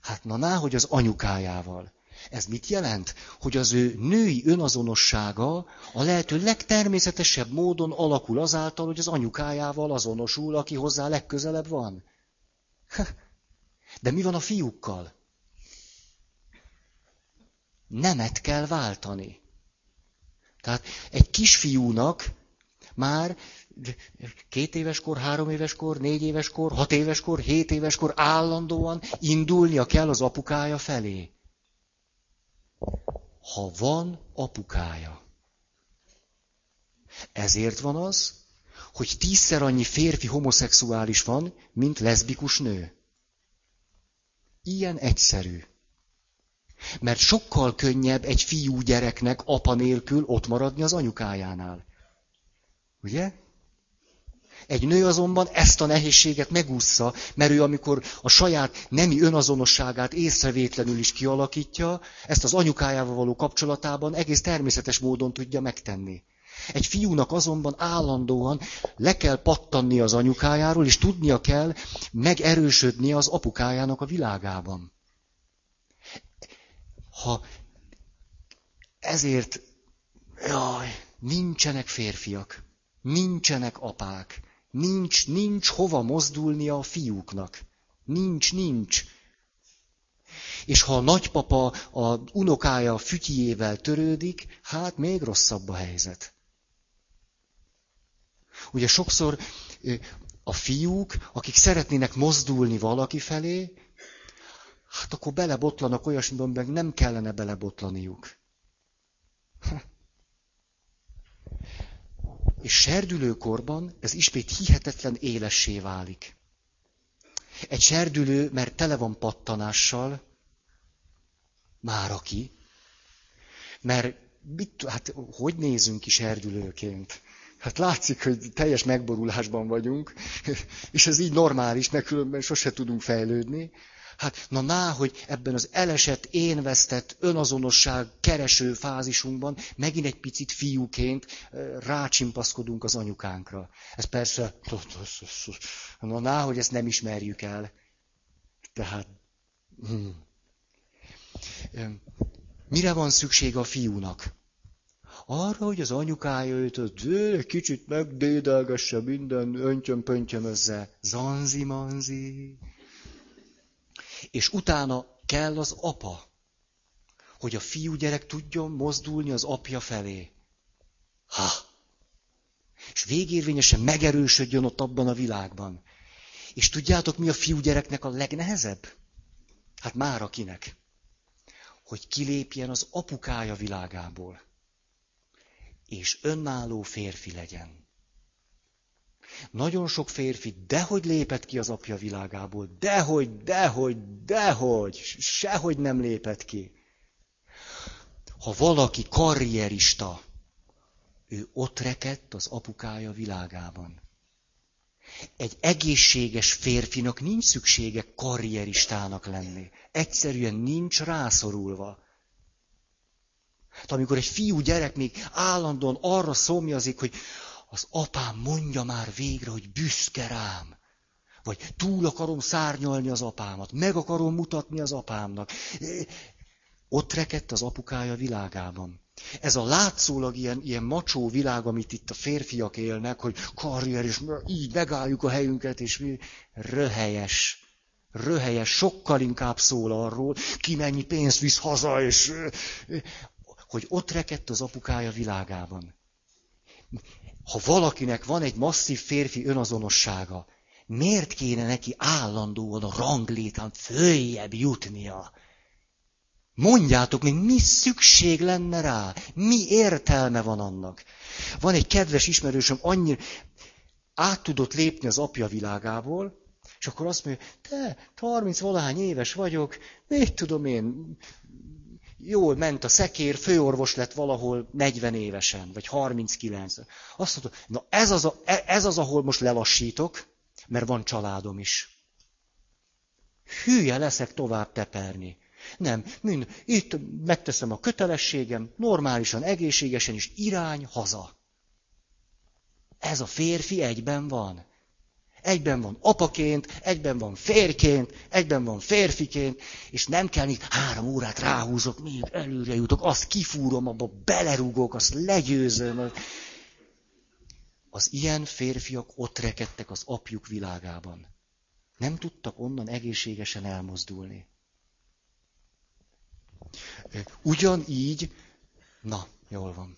Hát hogy az anyukájával. Ez mit jelent? Hogy az ő női önazonossága a lehető legtermészetesebb módon alakul azáltal, hogy az anyukájával azonosul, aki hozzá legközelebb van. De mi van a fiúkkal? Nemet kell váltani. Tehát egy kisfiúnak már 2 éveskor, 3 éveskor, 4 éveskor, 6 éveskor, 7 éveskor állandóan indulnia kell az apukája felé. Ha van apukája. Ezért van az, hogy 10-szer annyi férfi homoszexuális van, mint leszbikus nő. Ilyen egyszerű. Mert sokkal könnyebb egy fiú gyereknek apa nélkül ott maradni az anyukájánál. Ugye? Egy nő azonban ezt a nehézséget megússza, mert ő amikor a saját nemi önazonosságát észrevétlenül is kialakítja, ezt az anyukájával való kapcsolatában egész természetes módon tudja megtenni. Egy fiúnak azonban állandóan le kell pattanni az anyukájáról, és tudnia kell megerősödnie az apukájának a világában. Ezért nincsenek férfiak. Nincsenek apák. Nincs hova mozdulnia a fiúknak. Nincs. És ha a nagypapa a unokája fütyijével törődik, hát még rosszabb a helyzet. Ugye sokszor a fiúk, akik szeretnének mozdulni valaki felé, hát akkor belebotlanak olyasmiben, amiben nem kellene belebotlaniuk. És serdülőkorban ez ismét hihetetlen élessé válik. Egy serdülő, mert tele van pattanással, már aki, mert hogy nézünk ki serdülőként? Hát látszik, hogy teljes megborulásban vagyunk, és ez így normális, mert különben sose tudunk fejlődni. Hát hogy ebben az elesett, énvesztett, önazonosság kereső fázisunkban megint egy picit fiúként rácsimpaszkodunk az anyukánkra. Ez persze, hogy ezt nem ismerjük el. Tehát, mire van szüksége a fiúnak? Arra, hogy az anyukája őt kicsit megdédelgesse minden, öntyöm-pöntyömözze, zanzi-manzi. És utána kell az apa, hogy a fiúgyerek tudjon mozdulni az apja felé. És végérvényesen megerősödjön ott abban a világban. És tudjátok, mi a fiúgyereknek a legnehezebb? Hát már akinek. Hogy kilépjen az apukája világából. És önálló férfi legyen. Nagyon sok férfi dehogy lépett ki az apja világából, dehogy, sehogy nem lépett ki. Ha valaki karrierista, ő ott rekedt az apukája világában. Egy egészséges férfinak nincs szüksége karrieristának lenni. Egyszerűen nincs rászorulva. Tehát amikor egy fiú gyerek még állandóan arra szomjazik, hogy az apám mondja már végre, hogy büszke rám. Vagy túl akarom szárnyalni az apámat, meg akarom mutatni az apámnak. Ott rekedt az apukája világában. Ez a látszólag ilyen macsó világ, amit itt a férfiak élnek, hogy karrier, és így megálljuk a helyünket, és mi röhelyes, sokkal inkább szól arról, ki mennyi pénzt visz haza, és hogy ott rekedt az apukája világában. Ha valakinek van egy masszív férfi önazonossága, miért kéne neki állandóan a ranglétán följebb jutnia? Mondjátok még, mi szükség lenne rá? Mi értelme van annak? Van egy kedves ismerősöm, annyira át tudott lépni az apja világából, és akkor azt mondja, te 30-valahány éves vagyok, még tudom én, jól ment a szekér, főorvos lett valahol 40 évesen, vagy 39. Azt mondta, na ez az, ahol most lelassítok, mert van családom is. Hülye leszek tovább teperni. Nem, itt megteszem a kötelességem, normálisan, egészségesen is irány haza. Ez a férfi egyben van. Egyben van apaként, egyben van férjként, egyben van férfiként, és nem kell itt 3 órát ráhúzok, még előre jutok, azt kifúrom, abba belerúgok, azt legyőzöm. Az ilyen férfiak ott rekedtek az apjuk világában. Nem tudtak onnan egészségesen elmozdulni. Ugyanígy, na, jól van.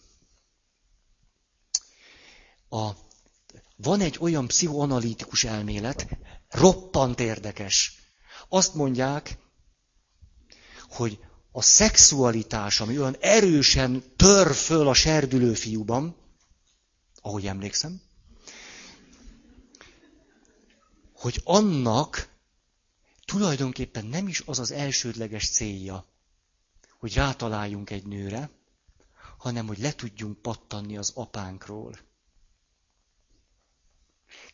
Van egy olyan pszichoanalitikus elmélet, roppant érdekes. Azt mondják, hogy a szexualitás, ami olyan erősen tör föl a serdülő fiúban, ahogy emlékszem, hogy annak tulajdonképpen nem is az az elsődleges célja, hogy rátaláljunk egy nőre, hanem hogy le tudjunk pattanni az apánkról.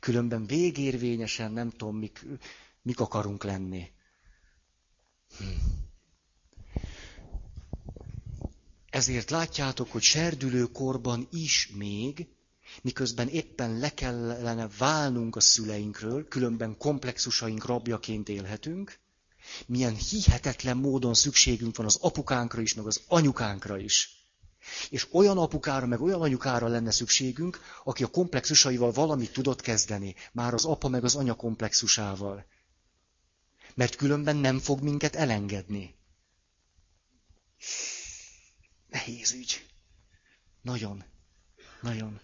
Különben végérvényesen nem tudom, mik akarunk lenni. Ezért látjátok, hogy serdülőkorban is még, miközben éppen le kellene válnunk a szüleinkről, különben komplexusaink rabjaként élhetünk, milyen hihetetlen módon szükségünk van az apukánkra is, meg az anyukánkra is. És olyan apukára, meg olyan anyukára lenne szükségünk, aki a komplexusaival valamit tudott kezdeni. Már az apa, meg az anya komplexusával. Mert különben nem fog minket elengedni. Nehéz ügy. Nagyon. Nagyon.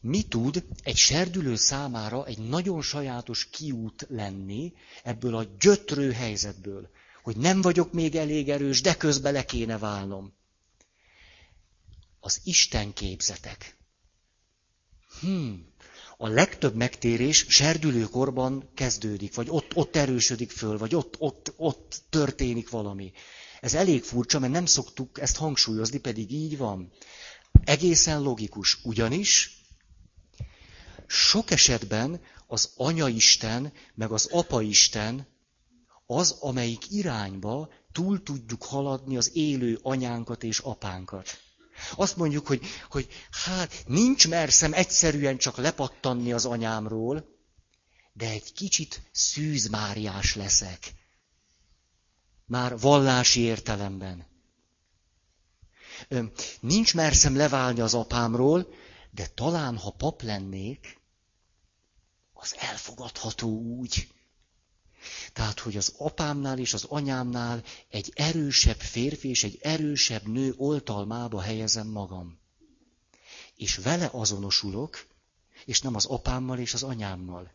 Mi tud egy serdülő számára egy nagyon sajátos kiút lenni ebből a gyötrő helyzetből, hogy nem vagyok még elég erős, de közben le kéne válnom. Az Isten képzetek. A legtöbb megtérés serdülőkorban kezdődik, vagy ott erősödik föl, vagy ott történik valami. Ez elég furcsa, mert nem szoktuk ezt hangsúlyozni, pedig így van. Egészen logikus, ugyanis sok esetben az anyaisten, meg az apaisten az, amelyik irányba túl tudjuk haladni az élő anyánkat és apánkat. Azt mondjuk, hogy hát nincs merszem egyszerűen csak lepattanni az anyámról, de egy kicsit szűzmáriás leszek. Már vallási értelemben. Nincs merszem leválni az apámról, de talán, ha pap lennék, az elfogadható úgy. Tehát, hogy az apámnál és az anyámnál egy erősebb férfi és egy erősebb nő oltalmába helyezem magam. És vele azonosulok, és nem az apámmal és az anyámmal.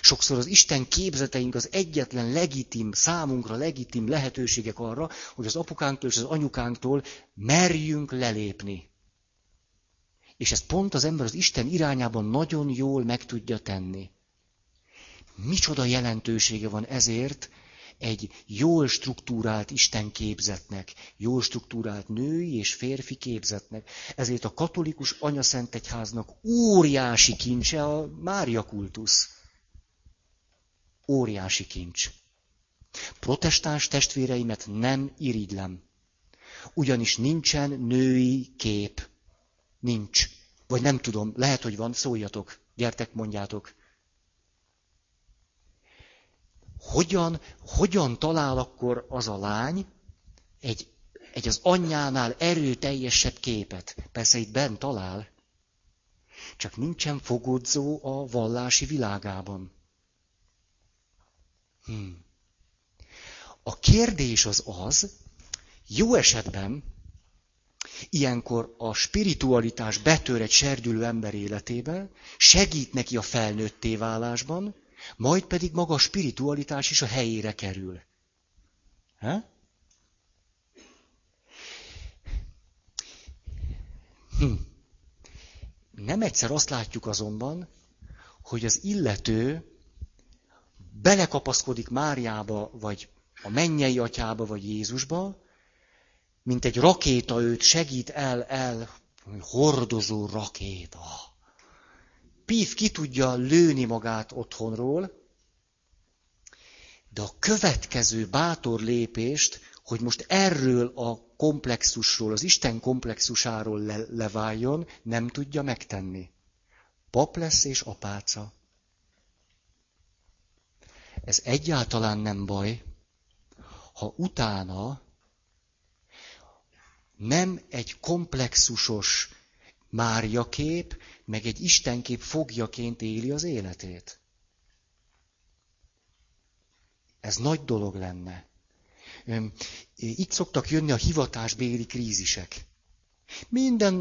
Sokszor az Isten képzeteink az egyetlen legitim, számunkra legitim lehetőségek arra, hogy az apukánktól és az anyukánktól merjünk lelépni. És ezt pont az ember az Isten irányában nagyon jól meg tudja tenni. Micsoda jelentősége van ezért egy jól struktúrált Isten képzetnek, jól struktúrált női és férfi képzetnek. Ezért a katolikus anyaszentegyháznak óriási kincse a Mária kultusz. Óriási kincs. Protestáns testvéreimet nem irigylem. Ugyanis nincsen női kép. Nincs. Vagy nem tudom, lehet, hogy van, szóljatok, gyertek, mondjátok. Hogyan talál akkor az a lány egy az anyjánál erőteljesebb képet? Persze itt bent talál, csak nincsen fogodzó a vallási világában. A kérdés az, jó esetben ilyenkor a spiritualitás betör egy serdülő ember életébe, segít neki a felnőtté válásban, majd pedig maga a spiritualitás is a helyére kerül. Nem egyszer azt látjuk azonban, hogy az illető belekapaszkodik Máriába, vagy a mennyei atyába, vagy Jézusba, mint egy rakéta őt segít el hordozó rakéta. Pív ki tudja lőni magát otthonról, de a következő bátor lépést, hogy most erről a komplexusról, az Isten komplexusáról leváljon, nem tudja megtenni. Pap lesz és apáca. Ez egyáltalán nem baj, ha utána nem egy komplexusos Mária kép, meg egy Isten kép fogjaként éli az életét. Ez nagy dolog lenne. Itt szoktak jönni a hivatásbéli krízisek.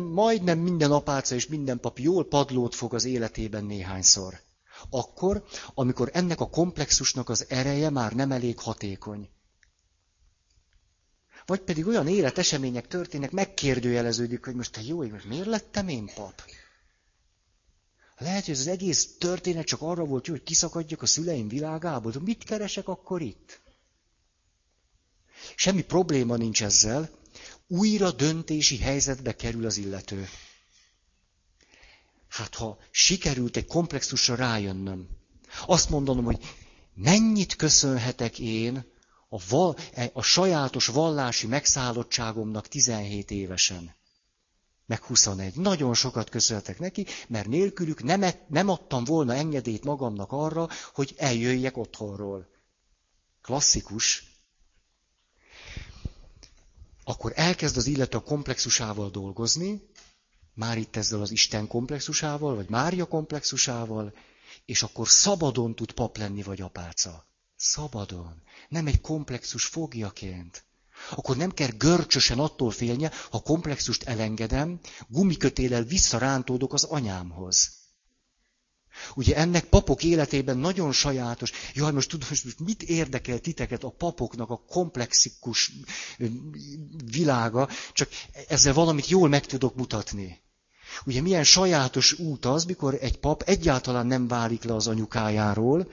Majdnem minden apáca és minden pap jól padlót fog az életében néhányszor. Akkor, amikor ennek a komplexusnak az ereje már nem elég hatékony. Vagy pedig olyan életesemények történnek, megkérdőjeleződik, hogy most te jó ég, most miért lettem én pap? Lehet, hogy ez az egész történet csak arra volt jó, hogy kiszakadjak a szüleim világából, de mit keresek akkor itt? Semmi probléma nincs ezzel, újra döntési helyzetbe kerül az illető. Hát ha sikerült egy komplexusra rájönnöm, azt mondanom, hogy mennyit köszönhetek én a sajátos vallási megszállottságomnak 17 évesen, meg 21. Nagyon sokat köszönhetek neki, mert nélkülük nem adtam volna engedélyt magamnak arra, hogy eljöjjek otthonról. Klasszikus. Akkor elkezd az illető a komplexusával dolgozni, már itt ezzel az Isten komplexusával, vagy Mária komplexusával, és akkor szabadon tud pap lenni, vagy apáca. Szabadon. Nem egy komplexus fogjaként. Akkor nem kell görcsösen attól félnie, ha komplexust elengedem, gumikötéllel visszarántódok az anyámhoz. Ugye ennek papok életében nagyon sajátos, jaj, most tudom, most mit érdekel titeket a papoknak a komplexikus világa, csak ezzel valamit jól meg tudok mutatni. Ugye milyen sajátos út az, mikor egy pap egyáltalán nem válik le az anyukájáról,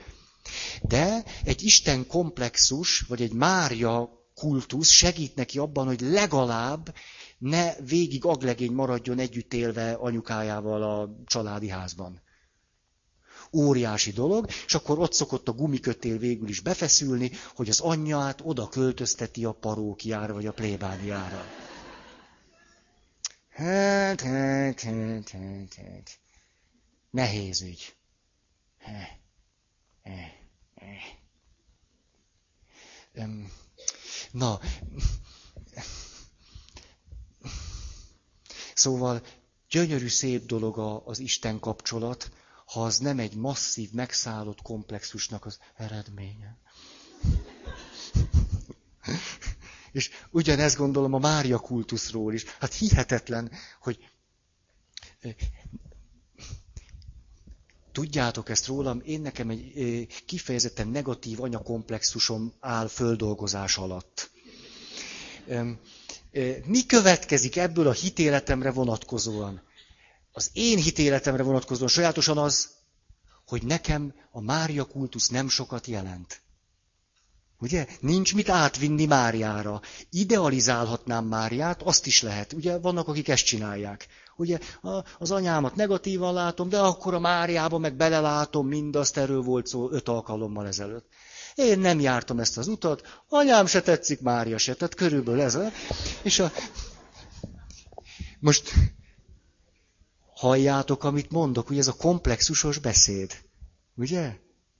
de egy Isten komplexus, vagy egy Mária kultusz segít neki abban, hogy legalább ne végig aglegény maradjon együtt élve anyukájával a családi házban. Óriási dolog, és akkor ott szokott a gumikötél végül is befeszülni, hogy az anyját oda költözteti a parókiára, vagy a plébániára. Nehéz ügy. Na, szóval gyönyörű szép dolog az Isten kapcsolat, ha az nem egy masszív, megszállott komplexusnak az eredménye. És ugyanezt gondolom a Mária kultuszról is. Hát hihetetlen, hogy... Tudjátok ezt rólam, én nekem egy kifejezetten negatív anyakomplexusom áll földolgozás alatt. Mi következik ebből a hitéletemre vonatkozóan? az én hitéletemre vonatkozóan sajátosan az, hogy nekem a Mária kultusz nem sokat jelent. Ugye? Nincs mit átvinni Máriára. Idealizálhatnám Máriát, azt is lehet. Ugye? Vannak, akik ezt csinálják. Ugye? Az anyámat negatívan látom, de akkor a Máriába meg belelátom mindazt, erről volt szó 5 alkalommal ezelőtt. Én nem jártam ezt az utat, anyám se tetszik, Mária se, tehát körülbelül ez. És most halljátok, amit mondok, ugye ez a komplexusos beszéd. Ugye?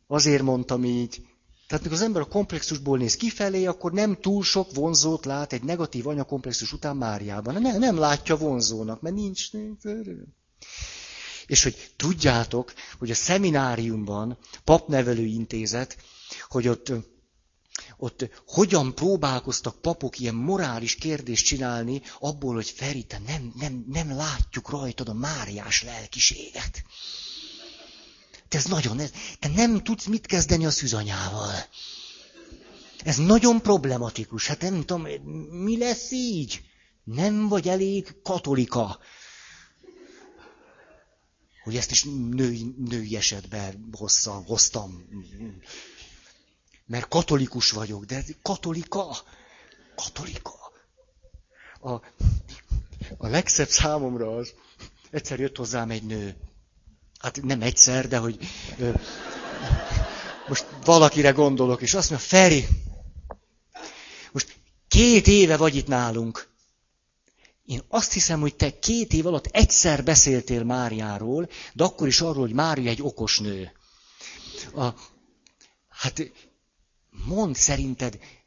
Azért mondtam így. Tehát mikor az ember a komplexusból néz kifelé, akkor nem túl sok vonzót lát egy negatív anyakomplexus után Máriában. Nem látja vonzónak, mert nincs öröm. És hogy tudjátok, hogy a szemináriumban, papnevelő intézet, hogy ott hogyan próbálkoztak papok ilyen morális kérdést csinálni abból, hogy Feri, te nem látjuk rajtad a Máriás lelkiséget. Te nem tudsz mit kezdeni a szűzanyával. Ez nagyon problematikus. Hát nem tudom, mi lesz így? Nem vagy elég katolika. Hogy ezt is női esetben hoztam. Mert katolikus vagyok, de katolika. A legszebb számomra az, egyszer jött hozzám egy nő. Hát nem egyszer, de hogy most valakire gondolok, és azt mondja, Feri, most 2 éve vagy itt nálunk. Én azt hiszem, hogy te 2 év alatt egyszer beszéltél Máriáról, de akkor is arról, hogy Mária egy okos nő. Mondd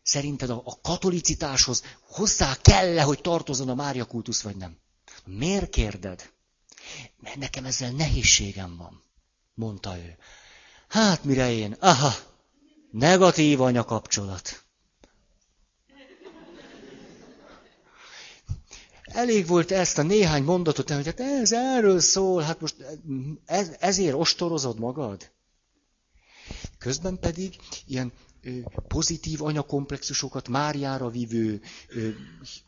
szerinted a katolicitáshoz hozzá kell-e, hogy tartozzon a Mária kultusz, vagy nem? Miért kérded? Mert nekem ezzel nehézségem van, mondta ő. Hát mire én? Aha, negatív anya kapcsolat. Elég volt ezt a néhány mondatot, hogy hát ez erről szól, hát most ezért ostorozod magad? Közben pedig ilyen pozitív anyakomplexusokat Máriára vívő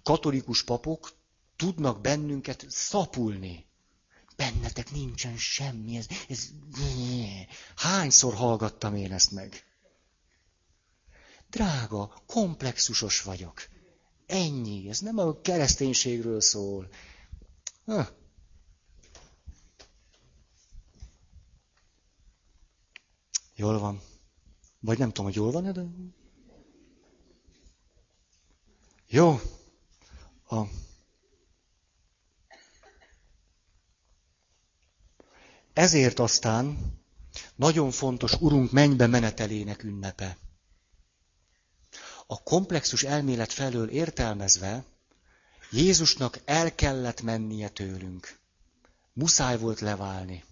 katolikus papok tudnak bennünket szapulni. Bennetek nincsen semmi, ez... Hányszor hallgattam én ezt meg? Drága, komplexusos vagyok. Ennyi, ez nem a kereszténységről szól. Jól van. Vagy nem tudom, hogy jól van-e, de... Jó. Ezért aztán nagyon fontos Urunk mennybe menetelének ünnepe. A komplexus elmélet felől értelmezve Jézusnak el kellett mennie tőlünk. Muszáj volt leválni.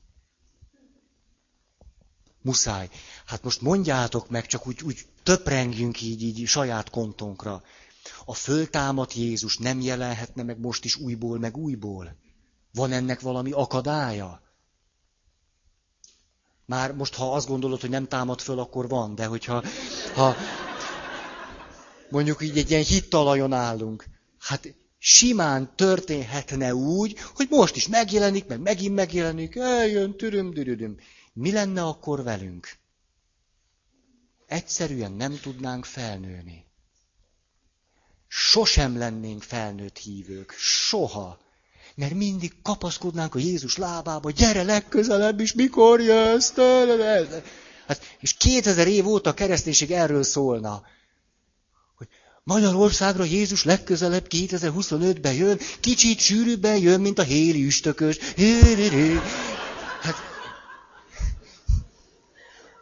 Muszáj. Hát most mondjátok meg, csak úgy töprengjünk így saját kontonkra. A föltámadt Jézus nem jelenhetne meg most is újból, meg újból? Van ennek valami akadálya? Már most, ha azt gondolod, hogy nem támad föl, akkor van, de hogyha mondjuk így egy ilyen hittalajon állunk, hát simán történhetne úgy, hogy most is megjelenik, meg megint megjelenik, eljön, türüm-dürüm. Mi lenne akkor velünk? Egyszerűen nem tudnánk felnőni. Sosem lennénk felnőtt hívők. Soha. Mert mindig kapaszkodnánk a Jézus lábába, gyere legközelebb is, mikor jössz tőle. Hát, és 2000 év óta a kereszténység erről szólna, hogy Magyarországra Jézus legközelebb 2025-ben jön, kicsit sűrűbben jön, mint a héli üstökös.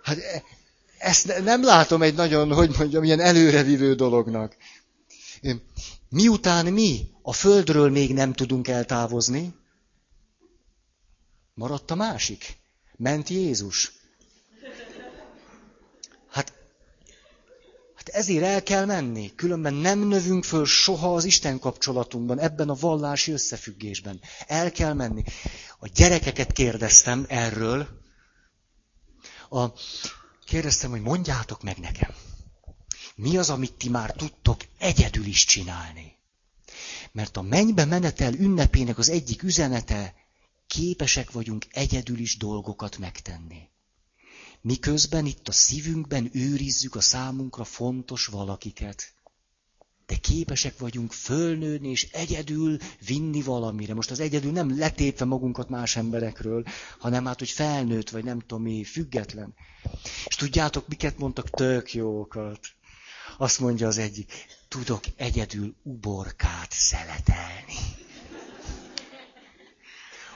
Hát ezt nem látom egy nagyon, hogy mondjam, ilyen előrevívő dolognak. Miután mi a Földről még nem tudunk eltávozni, maradt a másik. Ment Jézus. Hát ezért el kell menni, különben nem növünk föl soha az Isten kapcsolatunkban, ebben a vallási összefüggésben. El kell menni. A gyerekeket kérdeztem erről. Kérdeztem, hogy mondjátok meg nekem, mi az, amit ti már tudtok egyedül is csinálni? Mert a mennybe menetel ünnepének az egyik üzenete képesek vagyunk egyedül is dolgokat megtenni. Miközben itt a szívünkben őrizzük a számunkra fontos valakiket. De képesek vagyunk fölnőni és egyedül vinni valamire. Most az egyedül nem letépve magunkat más emberekről, hanem hát, hogy felnőtt, vagy nem tudom mi, független. És tudjátok, miket mondtak? Tök jókat. Azt mondja az egyik, tudok egyedül uborkát szeletelni.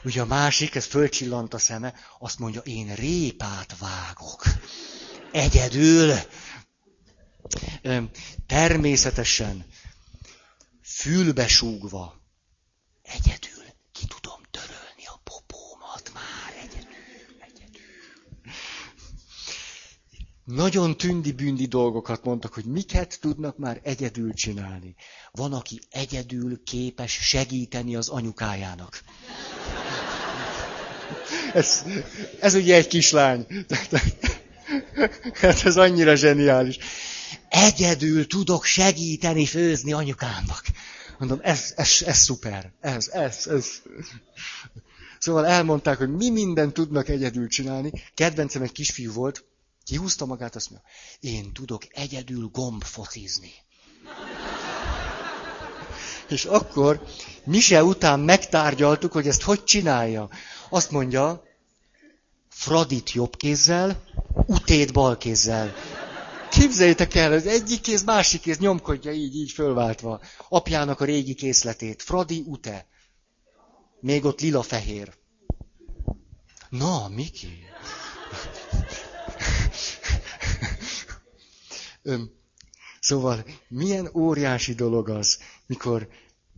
Ugye a másik, ez fölcsillant a szeme, azt mondja, én répát vágok. Egyedül. Természetesen fülbesúgva egyedül ki tudom törölni a popómat már egyedül. Nagyon tündi-bündi dolgokat mondtak, hogy miket tudnak már egyedül csinálni. Van, aki egyedül képes segíteni az anyukájának. Ez ugye egy kislány. Hát ez annyira zseniális. Egyedül tudok segíteni főzni anyukámnak. Mondom, ez szuper. Ez. Szóval elmondták, hogy mi mindent tudnak egyedül csinálni. Kedvencem egy kisfiú volt, kihúzta magát, azt mondja, én tudok egyedül gombfocizni. És akkor Mise után megtárgyaltuk, hogy ezt hogy csinálja. Azt mondja, Fradit jobb kézzel, Utét bal kézzel. Képzeljétek el, az egyik kéz, másik kéz nyomkodja így fölváltva. Apjának a régi készletét. Fradi, Ute. Még ott lila-fehér. Na, Miki. Szóval, milyen óriási dolog az, mikor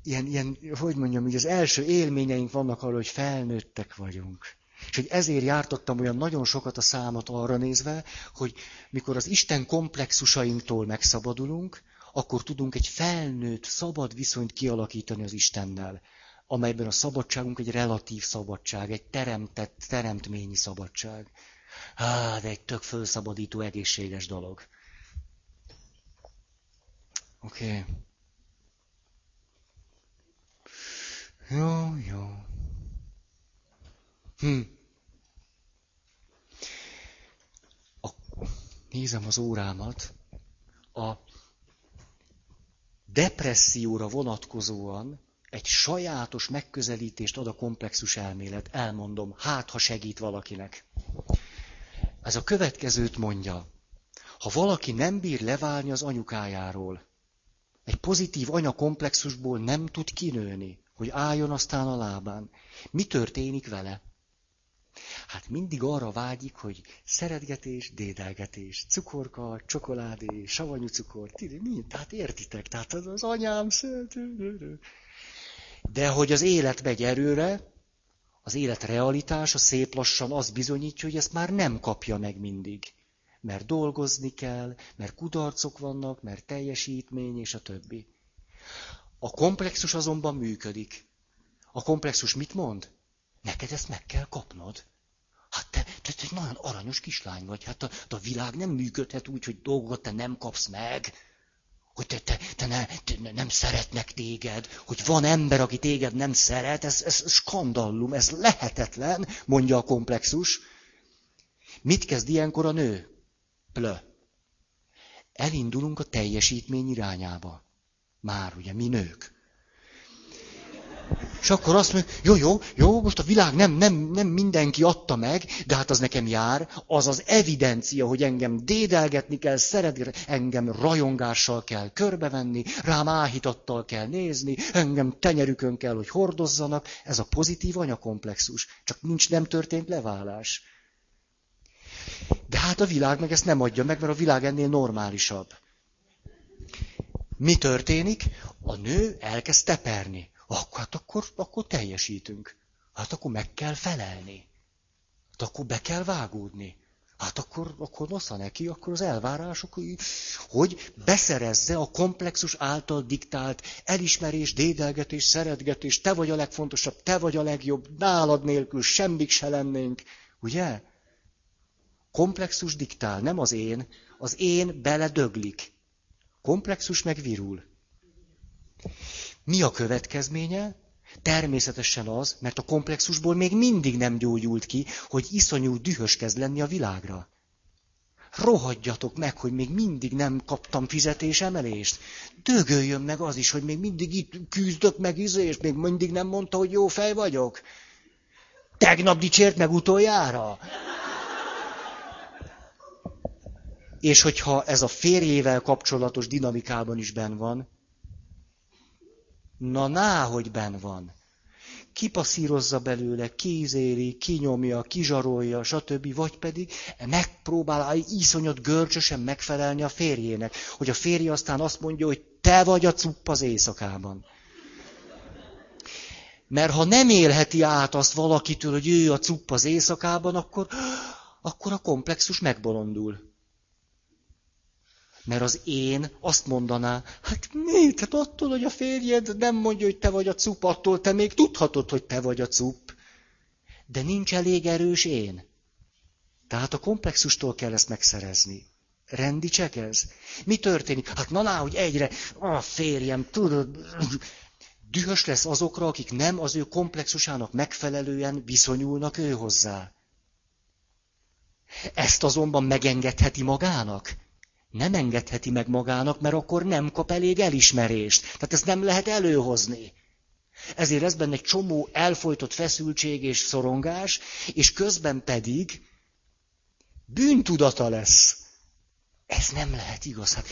ilyen hogy mondjam, hogy az első élményeink vannak arra, hogy felnőttek vagyunk. És hogy ezért jártattam olyan nagyon sokat a számot arra nézve, hogy mikor az Isten komplexusainktól megszabadulunk, akkor tudunk egy felnőtt, szabad viszonyt kialakítani az Istennel, amelyben a szabadságunk egy relatív szabadság, egy teremtett, teremtményi szabadság. De egy tök fölszabadító, egészséges dolog. Oké. Jó. Nézem az órámat. A depresszióra vonatkozóan egy sajátos megközelítést ad a komplexus elmélet. Elmondom, hát ha segít valakinek. Ez a következőt mondja. Ha valaki nem bír leválni az anyukájáról, egy pozitív anyakomplexusból nem tud kinőni, hogy álljon aztán a lábán, mi történik vele? Hát mindig arra vágyik, hogy szeretgetés, dédelgetés, cukorka, csokoládé, savanyú cukor, tehát értitek, tehát az anyám szőt. De hogy az élet megy erőre, az élet realitása szép lassan azt bizonyítja, hogy ezt már nem kapja meg mindig. Mert dolgozni kell, mert kudarcok vannak, mert teljesítmény, és a többi. A komplexus azonban működik. A komplexus mit mond? Neked ezt meg kell kapnod. Hát te egy nagyon aranyos kislány vagy. Hát a világ nem működhet úgy, hogy dolgokat te nem kapsz meg. Hogy te nem szeretnek téged. Hogy van ember, aki téged nem szeret. Ez skandallum, ez lehetetlen, mondja a komplexus. Mit kezd ilyenkor a nő? Elindulunk a teljesítmény irányába. Már ugye mi nők. És akkor azt mondjuk, jó, most a világ nem mindenki adta meg, de hát az nekem jár, az az evidencia, hogy engem dédelgetni kell, szeretni, engem rajongással kell körbevenni, rám áhítattal kell nézni, engem tenyerükön kell, hogy hordozzanak. Ez a pozitív anyakomplexus. Csak nem történt leválás. De hát a világ meg ezt nem adja meg, mert a világ ennél normálisabb. Mi történik? A nő elkezd teperni. Akkor teljesítünk. Hát akkor meg kell felelni. Hát akkor be kell vágódni. Hát akkor nosza neki, akkor az elvárások, hogy beszerezze a komplexus által diktált elismerés, dédelgetés, szeretgetés, te vagy a legfontosabb, te vagy a legjobb, nálad nélkül semmik se lennénk. Ugye? Komplexus diktál, nem az én. Az én beledöglik. Komplexus megvirul. Mi a következménye? Természetesen az, mert a komplexusból még mindig nem gyógyult ki, hogy iszonyú dühös kezd lenni a világra. Rohadjatok meg, hogy még mindig nem kaptam fizetésemelést. Dögöljön meg az is, hogy még mindig itt küzdök meg és még mindig nem mondta, hogy jó fej vagyok. Tegnap dicsért meg utoljára. És hogyha ez a férjével kapcsolatos dinamikában is benn van, na, hogy benn van. Kipasszírozza belőle, kiizéli, kinyomja, kizsarolja, stb. Vagy pedig megpróbál iszonyat görcsösen megfelelni a férjének, hogy a férje aztán azt mondja, hogy te vagy a cupp az éjszakában. Mert ha nem élheti át azt valakitől, hogy ő a cupp az éjszakában, akkor a komplexus megbolondul. Mert az én azt mondaná, hát mit, hát attól, hogy a férjed nem mondja, hogy te vagy a cupp, attól te még tudhatod, hogy te vagy a cupp. De nincs elég erős én. Tehát a komplexustól kell ezt megszerezni. Rendicsek ez? Mi történik? Hát na, hogy egyre, a férjem, tudod, dühös lesz azokra, akik nem az ő komplexusának megfelelően viszonyulnak ő hozzá. Ezt azonban megengedheti magának? Nem engedheti meg magának, mert akkor nem kap elég elismerést. Tehát ezt nem lehet előhozni. Ezért lesz benne egy csomó elfojtott feszültség és szorongás, és közben pedig bűntudata lesz. Ez nem lehet igaz. Hát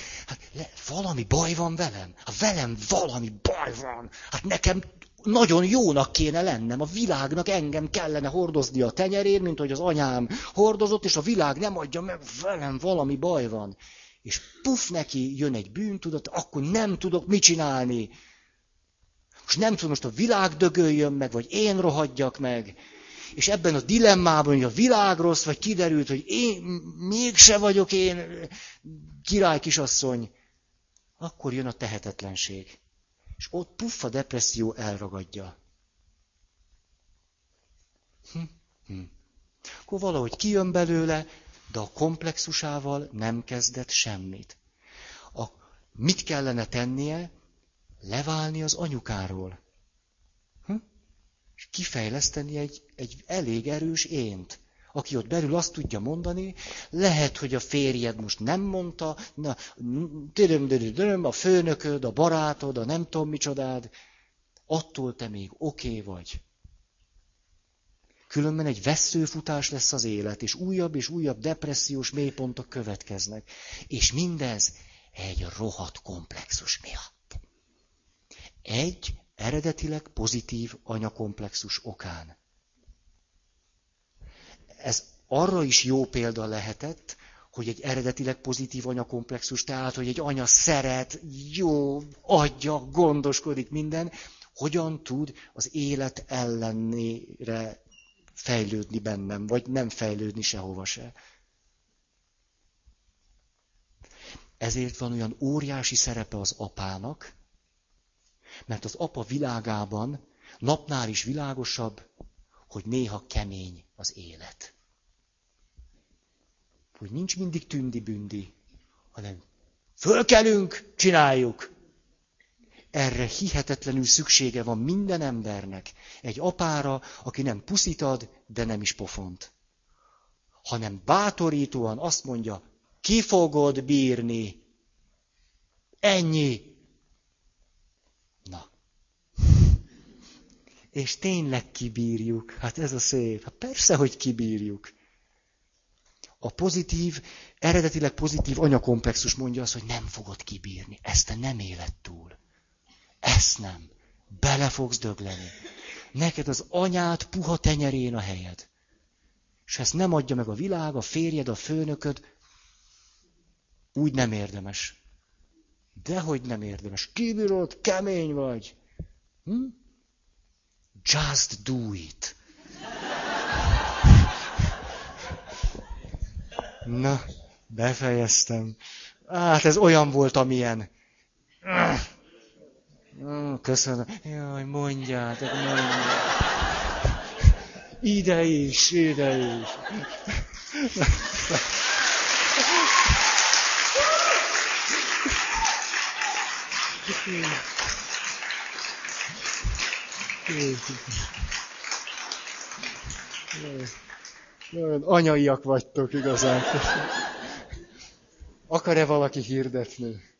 valami baj van velem. Hát velem valami baj van. Hát nekem nagyon jónak kéne lennem. A világnak engem kellene hordozni a tenyerén, mint hogy az anyám hordozott, és a világ nem adja meg, velem valami baj van. És puf, neki jön egy bűntudat, akkor nem tudok mit csinálni. Most nem tudom, most a világ dögöljön meg, vagy én rohadjak meg. És ebben a dilemmában, hogy a világ rossz, vagy kiderült, hogy én mégse vagyok én királykisasszony, akkor jön a tehetetlenség. És ott puff, a depresszió elragadja. Akkor valahogy kijön belőle, de a komplexusával nem kezdett semmit. Mit kellene tennie? Leválni az anyukáról. És kifejleszteni egy elég erős ént, aki ott belül azt tudja mondani, lehet, hogy a férjed most nem mondta, na, a főnököd, a barátod, a nem tudom micsodád, attól te még oké vagy. Különben egy vesszőfutás lesz az élet, és újabb depressziós mélypontok következnek. És mindez egy rohadt komplexus miatt. Egy eredetileg pozitív anyakomplexus okán. Ez arra is jó példa lehetett, hogy egy eredetileg pozitív anyakomplexus, tehát, hogy egy anya szeret, jó, adja, gondoskodik minden, hogyan tud az élet ellenére fejlődni bennem, vagy nem fejlődni sehova se. Ezért van olyan óriási szerepe az apának, mert az apa világában napnál is világosabb, hogy néha kemény az élet. Hogy nincs mindig tündi-bündi, hanem fölkelünk, csináljuk. Erre hihetetlenül szüksége van minden embernek. Egy apára, aki nem puszit ad, de nem is pofont. Hanem bátorítóan azt mondja, ki fogod bírni. Ennyi. Na. És tényleg kibírjuk. Hát ez a szép. Hát persze, hogy kibírjuk. A pozitív, eredetileg pozitív anyakomplexus mondja azt, hogy nem fogod kibírni. Ezt te nem éled túl. Ezt nem. Bele fogsz dögleni. Neked az anyád puha tenyerén a helyed. És ezt nem adja meg a világ, a férjed, a főnököd. Úgy nem érdemes. Dehogy nem érdemes. Kibírod, kemény vagy. Just do it. Na, befejeztem. Hát ez olyan volt, amilyen. Köszönöm. Jaj, mondjátok, mondjátok. Ide is, ide is. Nagyon anyaiak vagytok igazán. Akar-e valaki hirdetni?